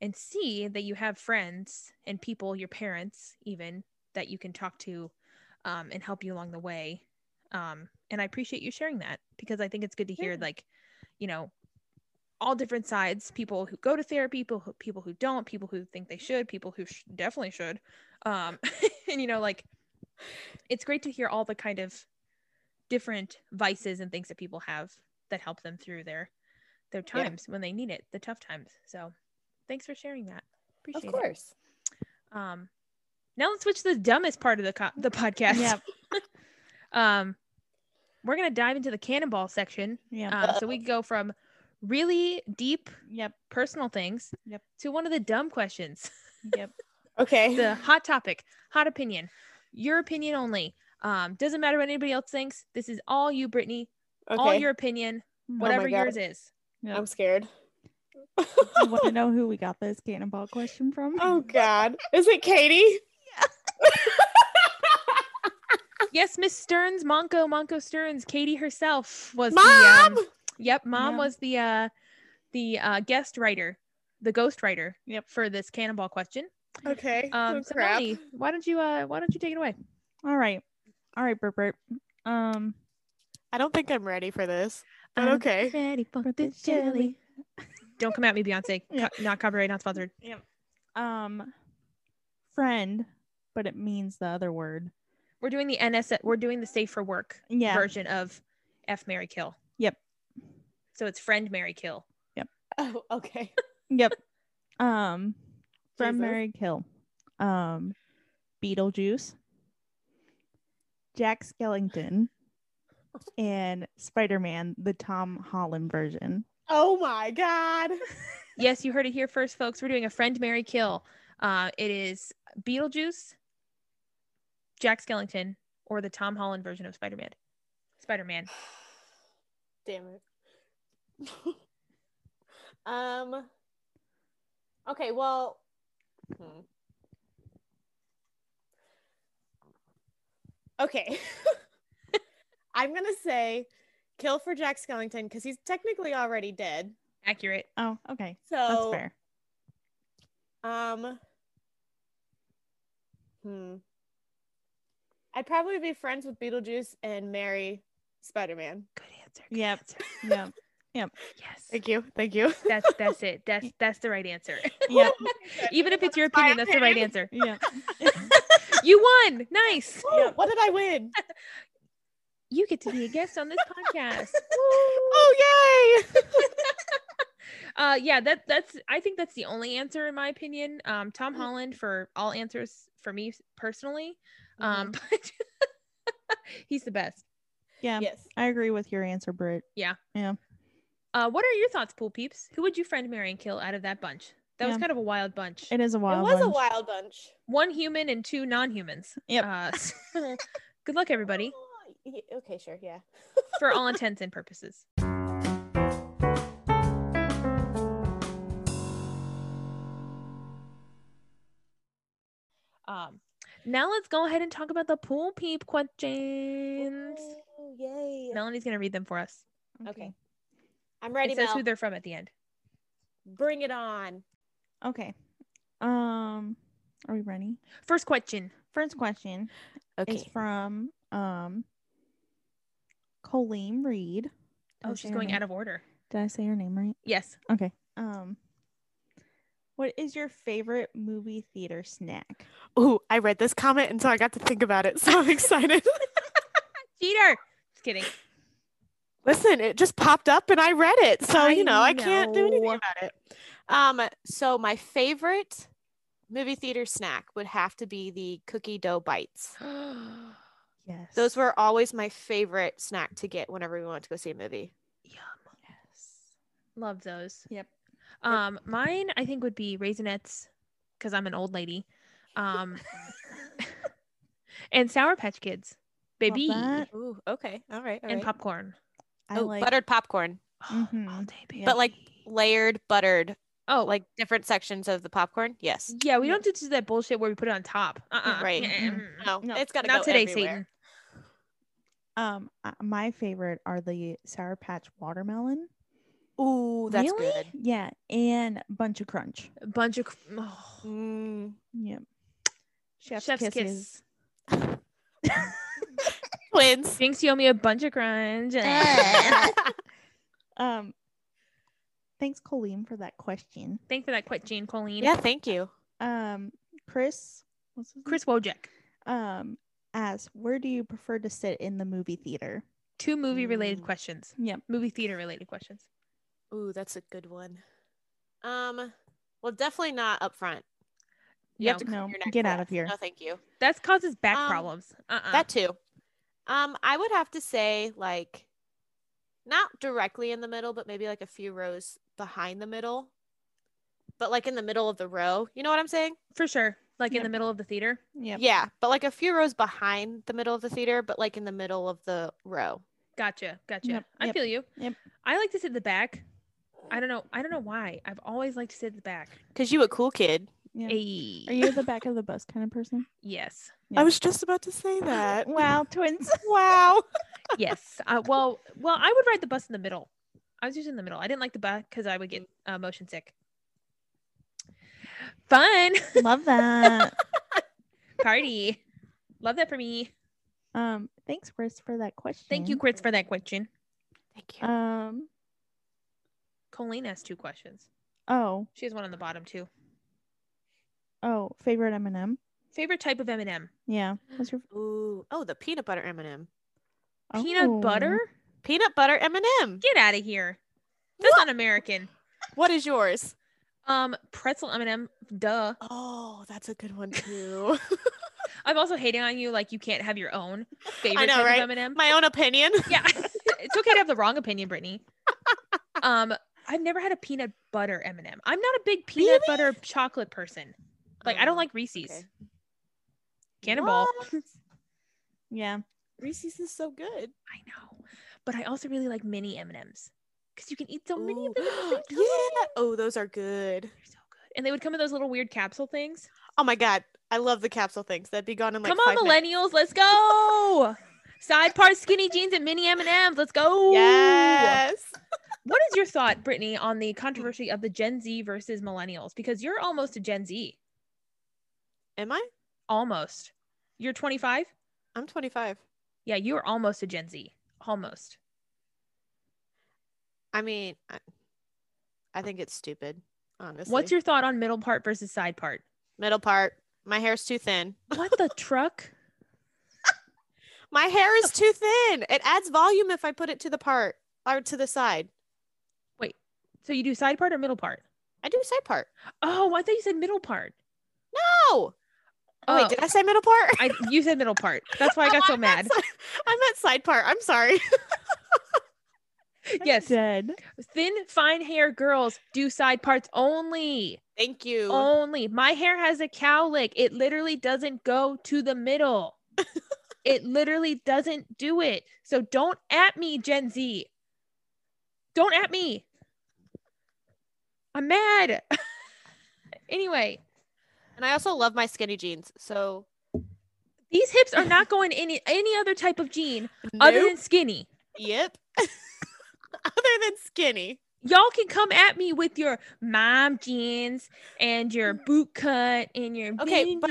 And C, that you have friends and people, your parents even, that you can talk to um, and help you along the way. Um, and I appreciate you sharing that, because I think it's good to hear yeah. like, you know, all different sides, people who go to therapy, people who, people who don't, people who think they should, people who sh- definitely should. Um, and, you know, like, it's great to hear all the kind of different vices and things that people have that help them through their, their times yeah. when they need it, the tough times. So thanks for sharing that. Appreciate it. Of course. It. Um, now let's switch to the dumbest part of the, co- the podcast. Yeah. um, we're going to dive into the cannonball section. Yeah. Um, so we go from really deep yep personal things yep to one of the dumb questions. Yep. Okay. The hot topic, hot opinion, your opinion only. Um doesn't matter what anybody else thinks. This is all you, Brittany. Okay. All your opinion, whatever oh yours is. Yep. I'm scared. Do you want to know who we got this cannonball question from? Oh god, is it Katie? Yeah. Yes, Miss Stearns, Monko, Monko Stearns, Katie herself was Mom! the um, Yep, Mom yeah. was the uh the uh guest writer, the ghost writer yep. for this cannonball question. Okay. Um oh, so Melanie, why don't you uh why don't you take it away? All right. All right, Bert Bert. Um I don't think I'm ready for this. But I'm okay. Ready for the jelly. Don't come at me, Beyonce. Yeah. Co- not copyright, not sponsored. Yep. Um friend, but it means the other word. We're doing the N S we're doing the safe for work yeah. version of F Marry Kill. Yep. So it's friend Marry Kill. Yep. Oh, okay. Yep. Um friend Jesus. Marry Kill. Um Beetlejuice. Jack Skellington. And Spider-Man, the Tom Holland version. Oh my God. Yes, you heard it here first, folks. We're doing a friend Marry Kill. Uh, it is Beetlejuice, Jack Skellington, or the Tom Holland version of Spider-Man. Spider-Man. Damn it. um. Okay, well. Hmm. Okay. I'm going to say kill for Jack Skellington because he's technically already dead. Accurate. Oh, okay. So that's fair. Um, hmm. I'd probably be friends with Beetlejuice and marry Spider-Man. Good answer. Good yep. answer. Yep. Yep. Yes. Thank you. Thank you. That's that's it. That's that's the right answer. Yeah. Even if it's your opinion, that's the right answer. Yeah. You won. Nice. Yep. What did I win? You get to be a guest on this podcast. Oh, yay. uh, yeah, that that's, I think that's the only answer in my opinion. Um, Tom Holland for all answers for me personally. Um, mm-hmm. But he's the best. Yeah. Yes. I agree with your answer, Britt. Yeah. Yeah. Uh, what are your thoughts, Pool Peeps? Who would you friend, marry, and kill out of that bunch? That yeah. was kind of a wild bunch. It is a wild bunch. It was bunch. a wild bunch. One human and two non-humans. Yep. Uh, so good luck, everybody. Okay, sure, yeah. For all intents and purposes. Um, now let's go ahead and talk about the pool peep questions. Oh, yay. Melanie's going to read them for us. Okay. okay. I'm ready, It says Mel. Who they're from at the end. Bring it on. Okay. Um, are we ready? First question. First question okay. is from... um. Colleen Reed. Did oh, she's going name? out of order. Did I say her name right? Yes. Okay. Um, what is your favorite movie theater snack? Oh, I read this comment and so I got to think about it. So I'm excited. Cheater. Just kidding. Listen, it just popped up and I read it. So, I you know, know, I can't do anything about it. Um, so my favorite movie theater snack would have to be the cookie dough bites. Yes. Those were always my favorite snack to get whenever we want to go see a movie. Yum. Yes. Love those. Yep. Um, mine, I think, would be Raisinets, because I'm an old lady. Um, and Sour Patch Kids. Baby. Ooh, okay. All right. All and right. popcorn. I oh, like... buttered popcorn. Mm-hmm. All day, baby. But like layered, buttered. Oh, like different sections of the popcorn? Yes. Yeah, we don't do that bullshit where we put it on top. Uh-uh. Right. Mm-hmm. No, no, it's got to go today, everywhere. Satan. Um, my favorite are the Sour Patch Watermelon. Ooh, that's really? good. Yeah, and Bunch of Crunch. Bunch of cr- oh. mm. Yep. Chef's, Chef's Kiss. Twins. Thanks, you owe me a Bunch of Crunch. um. Thanks, Colleen, for that question. Thanks for that question, Colleen. Yeah, thank you. Um, Chris, what's his name? Chris Wojack. Um, asks, where do you prefer to sit in the movie theater? Two movie-related mm. questions. Yeah, movie theater-related questions. Ooh, that's a good one. Um, well, definitely not up front. You no, have to no, your neck get out of here. No, thank you. That causes back um, problems. Uh-uh. That too. Um, I would have to say, like, not directly in the middle, but maybe like a few rows behind the middle, but like in the middle of the row, you know what I'm saying? For sure. Like yep. in the middle of the theater. Yeah. Yeah. But like a few rows behind the middle of the theater, but like in the middle of the row. Gotcha. Gotcha. Yep. I yep. feel you. Yep. I like to sit in the back. I don't know. I don't know why. I've always liked to sit in the back. Cause you a cool kid. Yeah. Hey. Are you the back of the bus kind of person? Yes. Yeah. I was just about to say that. Wow, twins. Wow. Yes. Uh, well, well, I would ride the bus in the middle. I was just in the middle. I didn't like the bus because I would get uh, motion sick. Fun. Love that. Party. Love that for me. Um, thanks, Chris, for that question. Thank you, Chris, for that question. Thank you. Um, Colleen has two questions. Oh. She has one on the bottom, too. Oh, favorite M and M? Favorite type of M and M? Yeah. What's your... Ooh. Oh, the peanut butter M and M. Oh. Peanut butter? Peanut butter M and M. Get out of here. That's what? Not American. What is yours? Um, pretzel M and M. Duh. Oh, that's a good one, too. I'm also hating on you, like you can't have your own favorite I know, type right? of M and M. My own opinion. Yeah. It's okay to have the wrong opinion, Brittany. Um, I've never had a peanut butter M and M. I'm not a big peanut really? butter chocolate person. Like, um, I don't like Reese's. Okay. Cannonball. What? Yeah. Reese's is so good. I know. But I also really like mini M and M's. Because you can eat so Ooh. many of them. Yeah. Oh, those are good. They're so good. And they would come in those little weird capsule things. Oh, my God. I love the capsule things. That'd be gone in like Come on, five millennials. Minutes. Let's go. Side part skinny jeans and mini M and M's. Let's go. Yes. What is your thought, Brittany, on the controversy of the Gen Z versus millennials? Because you're almost a Gen Z. Am I? Almost. You're twenty-five? I'm twenty-five. Yeah, you are almost a Gen Z. Almost. I mean, I think it's stupid, honestly. What's your thought on middle part versus side part? Middle part. My hair's too thin. What the truck? My hair is too thin. It adds volume if I put it to the part or to the side. Wait, so you do side part or middle part? I do side part. Oh, I thought you said middle part. No. Oh, wait, did I say middle part? I, you said middle part. That's why I got oh, so I mad. Meant, I meant side part. I'm sorry. Yes. Dead. Thin, fine hair girls do side parts only. Thank you. Only. My hair has a cowlick. It literally doesn't go to the middle. It literally doesn't do it. So don't at me, Gen Z. Don't at me. I'm mad. Anyway. And I also love my skinny jeans. So these hips are not going in any, any other type of jean nope. other than skinny. Yep. Other than skinny. Y'all can come at me with your mom jeans and your boot cut and your okay baby. But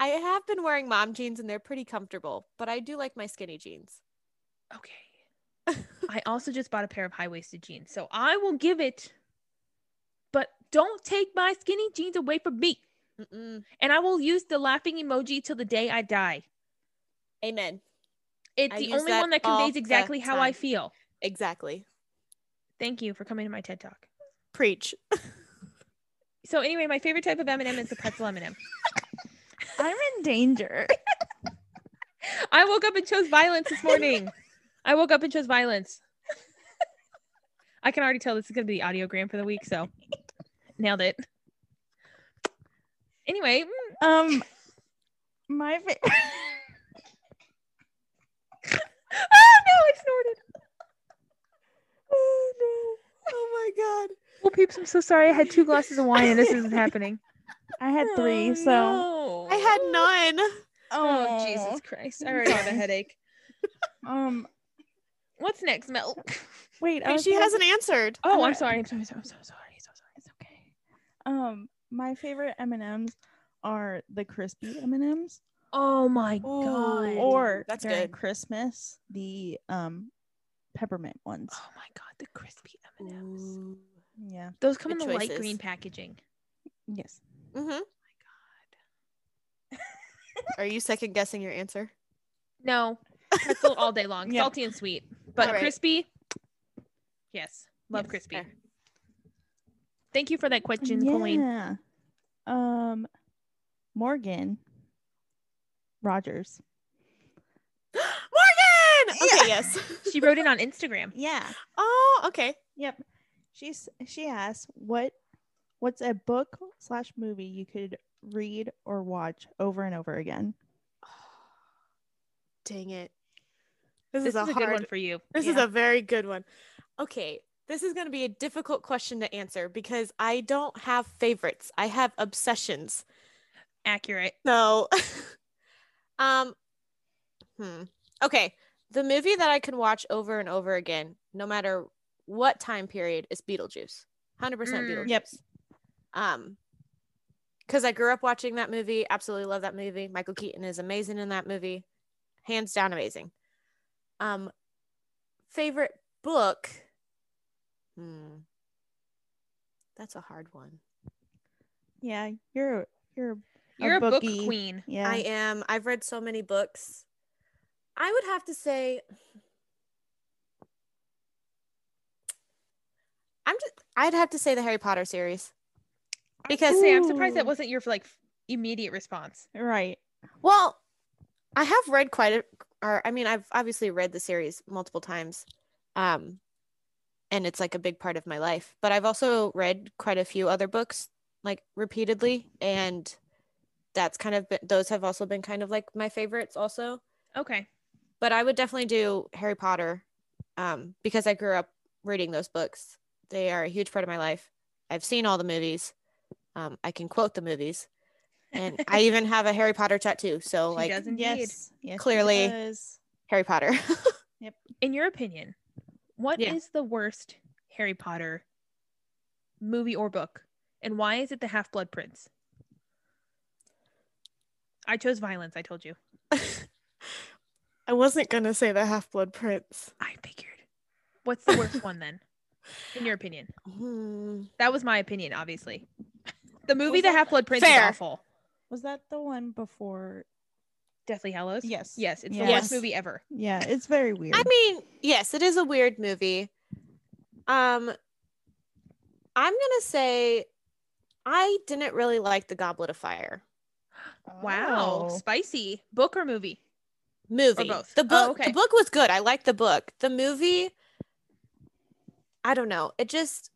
I have been wearing mom jeans and they're pretty comfortable, but I do like my skinny jeans. Okay. I also just bought a pair of high-waisted jeans, so I will give it, but don't take my skinny jeans away from me. Mm-mm. And I will use the laughing emoji till the day I die. Amen. It's I the only that one that conveys exactly how I feel. Exactly. Thank you for coming to my TED Talk. Preach. So anyway, my favorite type of M and M is the pretzel M and M. I'm in danger. I woke up and chose violence this morning. I woke up and chose violence. I can already tell this is going to be the audiogram for the week, so nailed it. Anyway, um, my favorite. Oh no, I snorted. Oh no! Oh my God! Well, peeps, I'm so sorry. I had two glasses of wine, and this isn't happening. I had three, oh, so no. I had none. Oh, oh Jesus Christ! I already have a headache. Um, what's next, Mel? Wait, I she hasn't to... answered. Oh, I'm sorry. I'm sorry. I'm so sorry. So sorry. It's okay. Um, my favorite M and M's are the crispy M and M's. Oh my Ooh, God! Or that's during good. Christmas, the um. peppermint ones. Oh my God, the crispy M and M's. Ooh. Yeah, those come Good in the choices. Light green packaging. Yes. Mm-hmm. Oh my God. Are you second guessing your answer? No, pretzel all day long. Yeah. Salty and sweet, but right. crispy. Yes, love yes. crispy. Fair. Thank you for that question, yeah. Colleen. Um, Morgan Rogers. Okay, yeah. Yes. She wrote it on Instagram. Yeah. Oh, okay. Yep. She's she asked what what's a book slash movie you could read or watch over and over again. Oh, dang it. This, this is, is a, a hard, good one for you. This yeah. is a very good one. Okay. This is going to be a difficult question to answer because I don't have favorites. I have obsessions. Accurate. So, um, hmm. Okay. The movie that I can watch over and over again, no matter what time period, is Beetlejuice. one hundred percent mm, Beetlejuice. Yep. Um, because I grew up watching that movie. Absolutely love that movie. Michael Keaton is amazing in that movie. Hands down amazing. Um, favorite book? Hmm. That's a hard one. Yeah, you're you're you're a, a book queen. Yeah, I am. I've read so many books. I would have to say I'm just I'd have to say the Harry Potter series. Because say, I'm surprised that wasn't your like immediate response. Right. Well, I have read quite a or I mean I've obviously read the series multiple times. Um And it's like a big part of my life. But I've also read quite a few other books, like repeatedly. And that's kind of been, those have also been kind of like my favorites also. Okay. But I would definitely do Harry Potter um, because I grew up reading those books. They are a huge part of my life. I've seen all the movies. Um, I can quote the movies. And I even have a Harry Potter tattoo. So she like, does indeed. Yes, clearly she does. Harry Potter. Yep. In your opinion, What yeah. is the worst Harry Potter movie or book? And why is it the Half-Blood Prince? I chose violence, I told you. I wasn't going to say the Half-Blood Prince. I figured. What's the worst one then? In your opinion? Mm. That was my opinion, obviously. The movie was The Half-Blood Prince fair. is awful. Was that the one before Deathly Hallows? Yes. Yes. It's yes. the worst movie ever. Yeah. It's very weird. I mean, yes, it is a weird movie. Um, I'm going to say I didn't really like The Goblet of Fire. Wow. Oh. Spicy. Book or movie? Movie. Or both. The book, oh, okay. The book was good. I liked the book. The movie, I don't know. It just,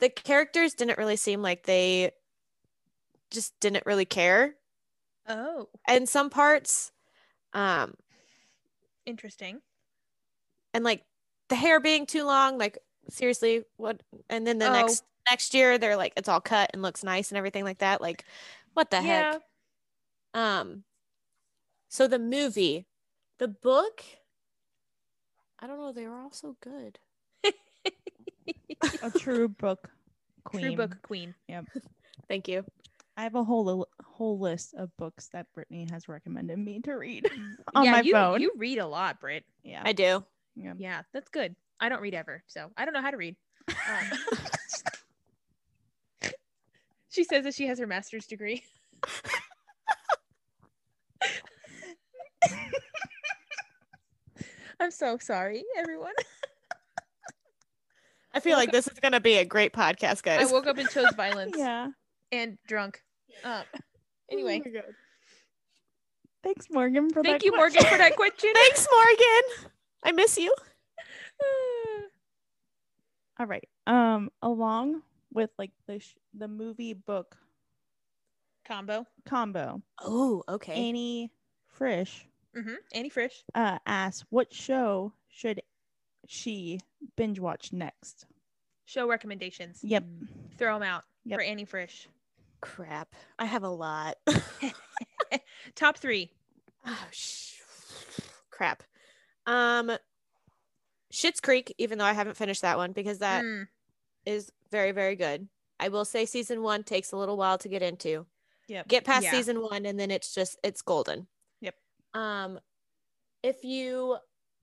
the characters didn't really seem like they just didn't really care. Oh. And some parts. Um, Interesting. And like the hair being too long, like seriously, what? And then the oh. next next year, they're like, it's all cut and looks nice and everything like that. Like, what the yeah. heck? Um. So the movie, the book, I don't know. They were all so good. A true book queen. True book queen. Yep. Thank you. I have a whole whole list of books that Brittany has recommended me to read on yeah, my you, phone. You read a lot, Britt. Yeah, I do. Yeah. yeah, that's good. I don't read ever, so I don't know how to read. Um, she says that she has her master's degree. I'm so sorry, everyone. I feel I like up- this is going to be a great podcast, guys. I woke up and chose violence. Yeah. And drunk. Um, anyway. Oh my God. Thanks, Morgan, for Thank that you, question. Morgan, for that question. Thanks, Morgan. I miss you. All right. Um, along with like the sh- the movie book combo. Combo. Oh, okay. Annie Frisch. Mm-hmm. Annie Frisch. Uh, asks, what show should she binge watch next? Show recommendations. Yep. Throw them out yep. for Annie Frisch. Crap, I have a lot. Top three. Oh, sh- crap. Um, Schitt's Creek, even though I haven't finished that one because that mm. is very, very good. I will say season one takes a little while to get into. Yep. Get past yeah. season one and then it's just, it's golden. Yep. Um, if you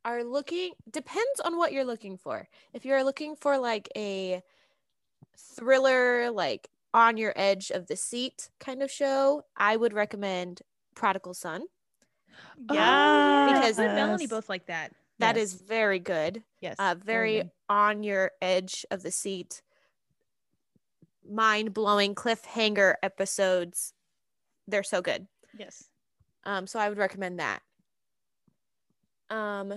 are looking, depends on what you're looking for. If you're looking for like a thriller, like on your edge of the seat kind of show, I would recommend Prodigal Son. Yeah, oh, because and Melanie both like that. That yes. is very good. Yes, uh, very, very good. On your edge of the seat, mind-blowing cliffhanger episodes. They're so good. Yes. Um. So I would recommend that. Um.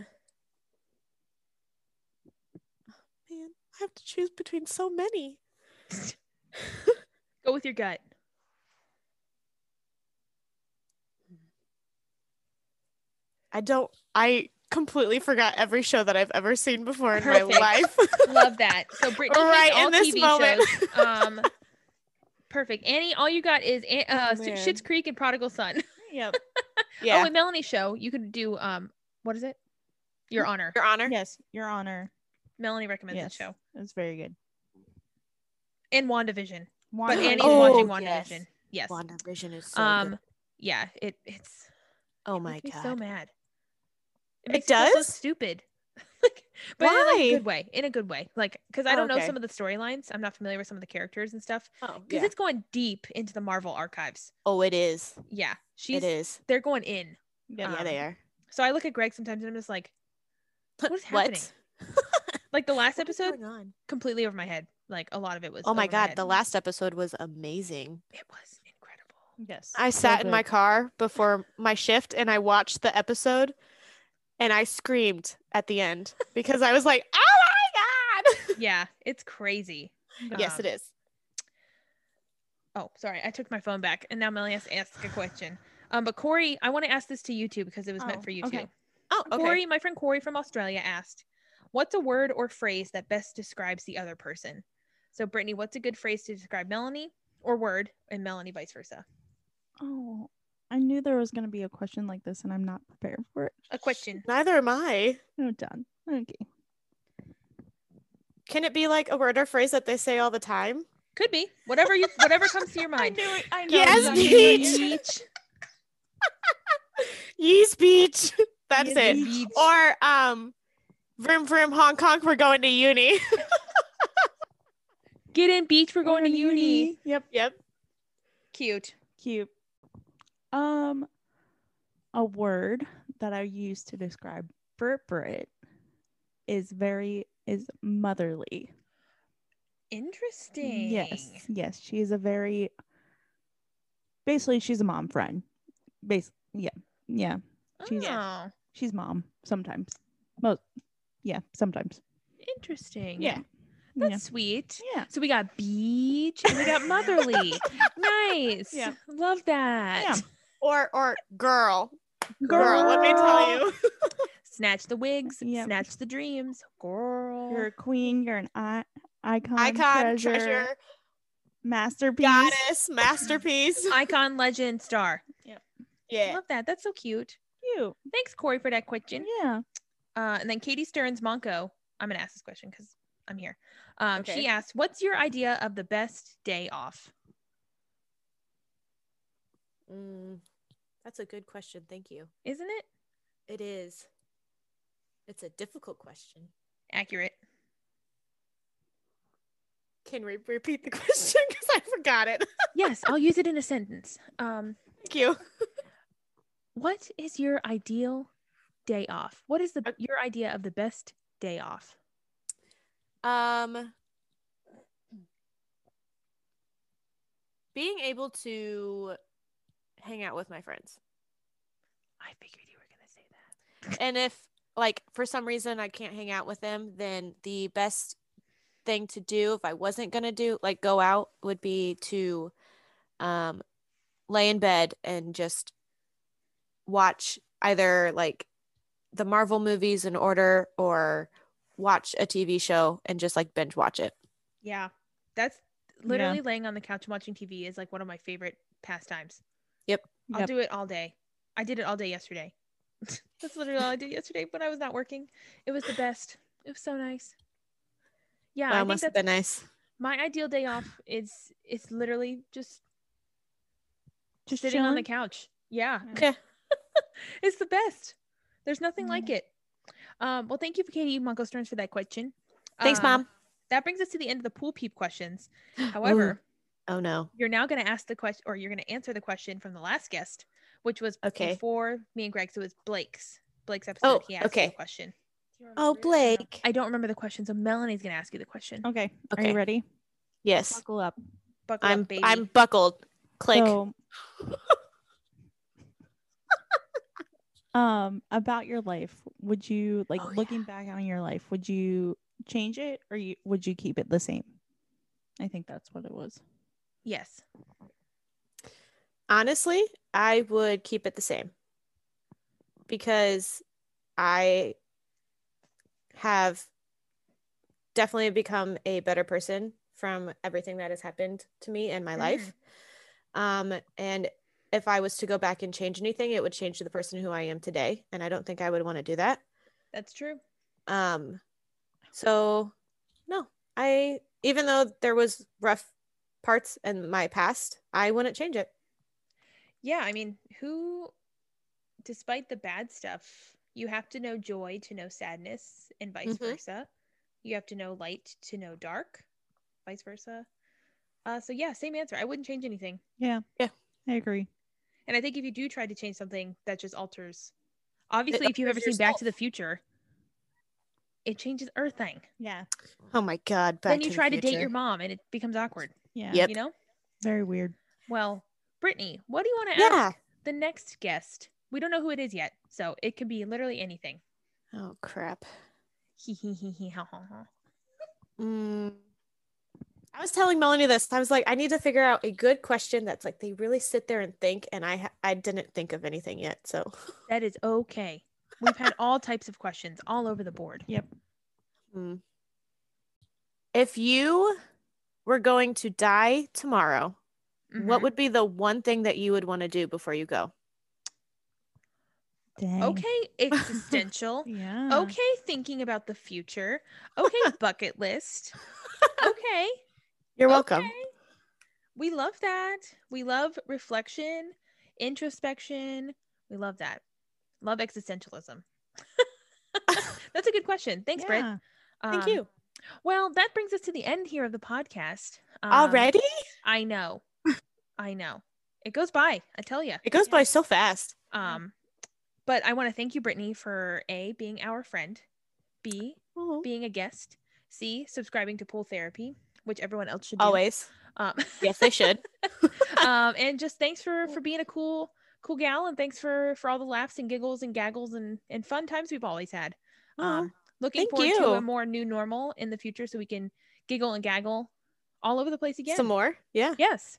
Oh, man, I have to choose between so many. Go with your gut. I don't. I completely forgot every show that I've ever seen before in Perfect. my life. Love that. So Brittany right all in this T V moment. Shows. Um, Perfect. Annie, all you got is uh, oh, Schitt's Creek and Prodigal Son. Yep. Yeah. Oh, and Melanie's show. You could do, um, what is it? Your Honor. Your Honor. Yes. Your Honor. Melanie recommends yes. that show. It's very good. And WandaVision. Wanda- but Annie's oh, watching WandaVision. Yes. yes. WandaVision is so um, good. Yeah. It, it's. Oh, my it makes God. Me so mad. It, makes it does? Me so stupid. Like, but Why? in like, a good way, in a good way, like because I don't oh, okay. know some of the storylines. I'm not familiar with some of the characters and stuff. Oh, because yeah. it's going deep into the Marvel archives. Oh, it is. Yeah, she's. It is. They're going in. Yeah, um, yeah, they are. So I look at Greg sometimes and I'm just like, what is happening? What? Like the last episode, completely over my head. Like a lot of it was. Oh my God, my the last episode was amazing. It was incredible. Yes, I sat so in good. my car before my shift and I watched the episode. And I screamed at the end because I was like, oh my God. Yeah, it's crazy. Um, yes, it is. Oh, sorry. I took my phone back. And now Melanie has to ask a question. Um, but Corey, I want to ask this to you too because it was oh, meant for you okay. too. Oh, okay. Corey, my friend Corey from Australia asked, what's a word or phrase that best describes the other person? So Brittany, what's a good phrase to describe Melanie or word and Melanie vice versa? Oh, I knew there was going to be a question like this, and I'm not prepared for it. A question. Neither am I. No, done. Okay. Can it be like a word or phrase that they say all the time? Could be. Whatever you, whatever comes to your mind. I knew it. I know. Yes, beach. Yes, beach. That's yes, it. Beach. Or um, vroom vroom Hong Kong. We're going to uni. Get in, beach. We're going, going to uni. uni. Yep. Yep. Cute. Cute. Um, a word that I use to describe Britt is very, is motherly. Interesting. Yes. Yes. She is a very, basically she's a mom friend. Basically. Yeah. Yeah. She's, oh. she's mom sometimes. Most. Yeah. Sometimes. Interesting. Yeah. That's yeah. sweet. Yeah. So we got beach and we got motherly. Nice. Yeah. Love that. Yeah. Or or girl. girl, girl, let me tell you. Snatch the wigs, yep. snatch the dreams, girl. You're a queen. You're an I- icon, icon, treasure, treasure, masterpiece, goddess, masterpiece, icon, legend, star. Yep. Yeah, love that. That's so cute. Cute. Thanks, Corey, for that question. Yeah. Uh, and then Katie Stearns Monco. I'm gonna ask this question because I'm here. Um, okay. She asked, "What's your idea of the best day off?" Mm, that's a good question. Thank you. Isn't it? It is. It's a difficult question. Accurate. Can we repeat the question? Because I forgot it. Yes, I'll use it in a sentence. Um, Thank you. What is your ideal day off? What is the okay. your idea of the best day off? Um, being able to hang out with my friends. I figured you were gonna say that. And if like for some reason I can't hang out with them, then the best thing to do if I wasn't gonna do like go out would be to um lay in bed and just watch either like the Marvel movies in order or watch a T V show and just like binge watch it. Yeah, that's literally yeah. laying on the couch and watching T V is like one of my favorite pastimes. Yep. I'll yep. do it all day. I did it all day yesterday. That's literally all I did yesterday, but I was not working. It was the best. It was so nice. Yeah. Wow, I must have been nice. My ideal day off is it's literally just just sitting chilling? on the couch. Yeah. yeah. It's the best. There's nothing mm-hmm. like it. Um, well, thank you for Katie Monco Stearns for that question. Thanks, um, Mom. That brings us to the end of the pool peep questions. However, oh no, you're now going to ask the question, or you're going to answer the question from the last guest, which was okay. before me and Greg. So it was Blake's Blake's episode. Oh, he asked okay. the question. Oh, Blake. I don't remember the question, so Melanie's going to ask you the question. Okay. Okay. Are you ready? Yes. Buckle up. Buckle I'm, up, baby. I'm buckled. Click. So, um, about your life, would you like oh, looking yeah. back on your life? Would you change it, or you, would you keep it the same? I think that's what it was. Yes. Honestly, I would keep it the same because I have definitely become a better person from everything that has happened to me in my mm-hmm. life. Um, and if I was to go back and change anything, it would change to the person who I am today. And I don't think I would want to do that. That's true. Um, so no, I, even though there was rough parts in my past, I wouldn't change it. Yeah. I mean, who, despite the bad stuff, you have to know joy to know sadness and vice mm-hmm. versa. You have to know light to know dark, vice versa. Uh, so yeah, same answer. I wouldn't change anything. Yeah. Yeah. I agree. And I think if you do try to change something, that just alters. Obviously, it if you've ever yourself. seen Back to the Future, it changes everything. Yeah. Oh my God. Back then you to try the to future. date your mom and it becomes awkward. Yeah. Yep. You know? Very weird. Well, Brittany, what do you want to yeah. ask the next guest? We don't know who it is yet, so it could be literally anything. Oh, crap. He he he he ha ha ha. Mm. I was telling Melanie this. I was like, I need to figure out a good question that's like they really sit there and think, and I ha- I didn't think of anything yet. So that is okay. We've had all types of questions all over the board. Yep. Mm. If you were going to die tomorrow, mm-hmm. what would be the one thing that you would want to do before you go? Dang. Okay, existential. Yeah. Okay, thinking about the future. Okay, bucket list. Okay. You're welcome. Okay. We love that. We love reflection, introspection. We love that. Love existentialism. That's a good question. Thanks, yeah. Britt. Um, Thank you. Well, that brings us to the end here of the podcast. Um, Already? I know. I know. It goes by. I tell you. It goes yeah. by so fast. Um. But I want to thank you, Brittany, for A, being our friend, B, oh. being a guest, C, subscribing to Pool Therapy, which everyone else should do. Always. Um, yes, they should. um, and just thanks for, for being a cool cool gal, and thanks for, for all the laughs and giggles and gaggles and, and fun times we've always had. Oh, um, looking thank forward you. to a more new normal in the future so we can giggle and gaggle all over the place again. Some more. Yeah. Yes.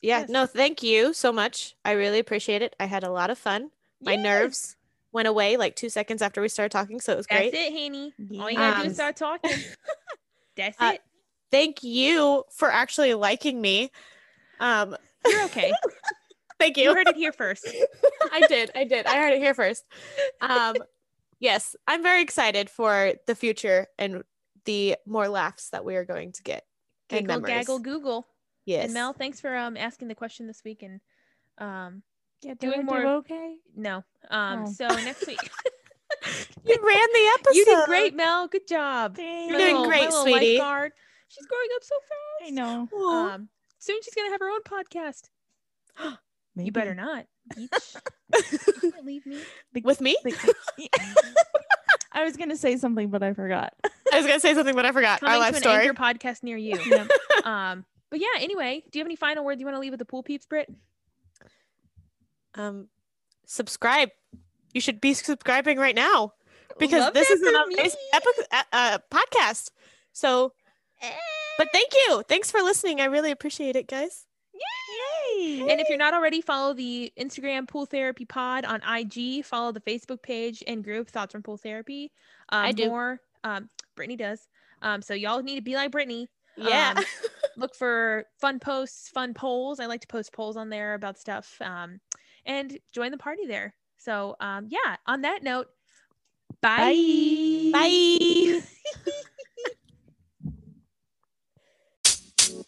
Yeah. Yes. No, thank you so much. I really appreciate it. I had a lot of fun. My yes. nerves went away like two seconds after we started talking, so it was great. That's it, Haney. Yeah. All you gotta um, do is start talking. That's uh, it. Thank you for actually liking me. Um, You're okay. Thank you. You heard it here first. I did. I did. I heard it here first. Um, yes, I'm very excited for the future and the more laughs that we are going to get. Giggle, and memories. Gaggle, Google. Yes. And Mel, thanks for um, asking the question this week, and um. Yeah, doing more do okay. No. Um, oh. so next week you ran the episode. You did great, Mel. Good job. Dang. You're doing little, great, sweetie. Lifeguard. She's growing up so fast. I know. Aww. Um soon she's gonna have her own podcast. Maybe. You better not. Beach. You can't leave me. Be- With me? Be- I was gonna say something, but I forgot. I was gonna say something, but I forgot. Coming Our life to an story. Anchor podcast near you. Yeah. Um, but yeah, anyway, do you have any final words you want to leave with the pool peeps, Britt? Um, subscribe. You should be subscribing right now because Love this is an amazing epi- uh, podcast. So, hey. But thank you. Thanks for listening. I really appreciate it, guys. Yay! Yay. Hey. And if you're not already, follow the Instagram Pool Therapy Pod on I G. Follow the Facebook page and group Thoughts from Pool Therapy. Um, I do. More, um, Brittany does. Um, so y'all need to be like Brittany. Yeah. Um, look for fun posts, fun polls. I like to post polls on there about stuff. Um. And join the party there. So, um, yeah, on that note, bye. Bye. Bye.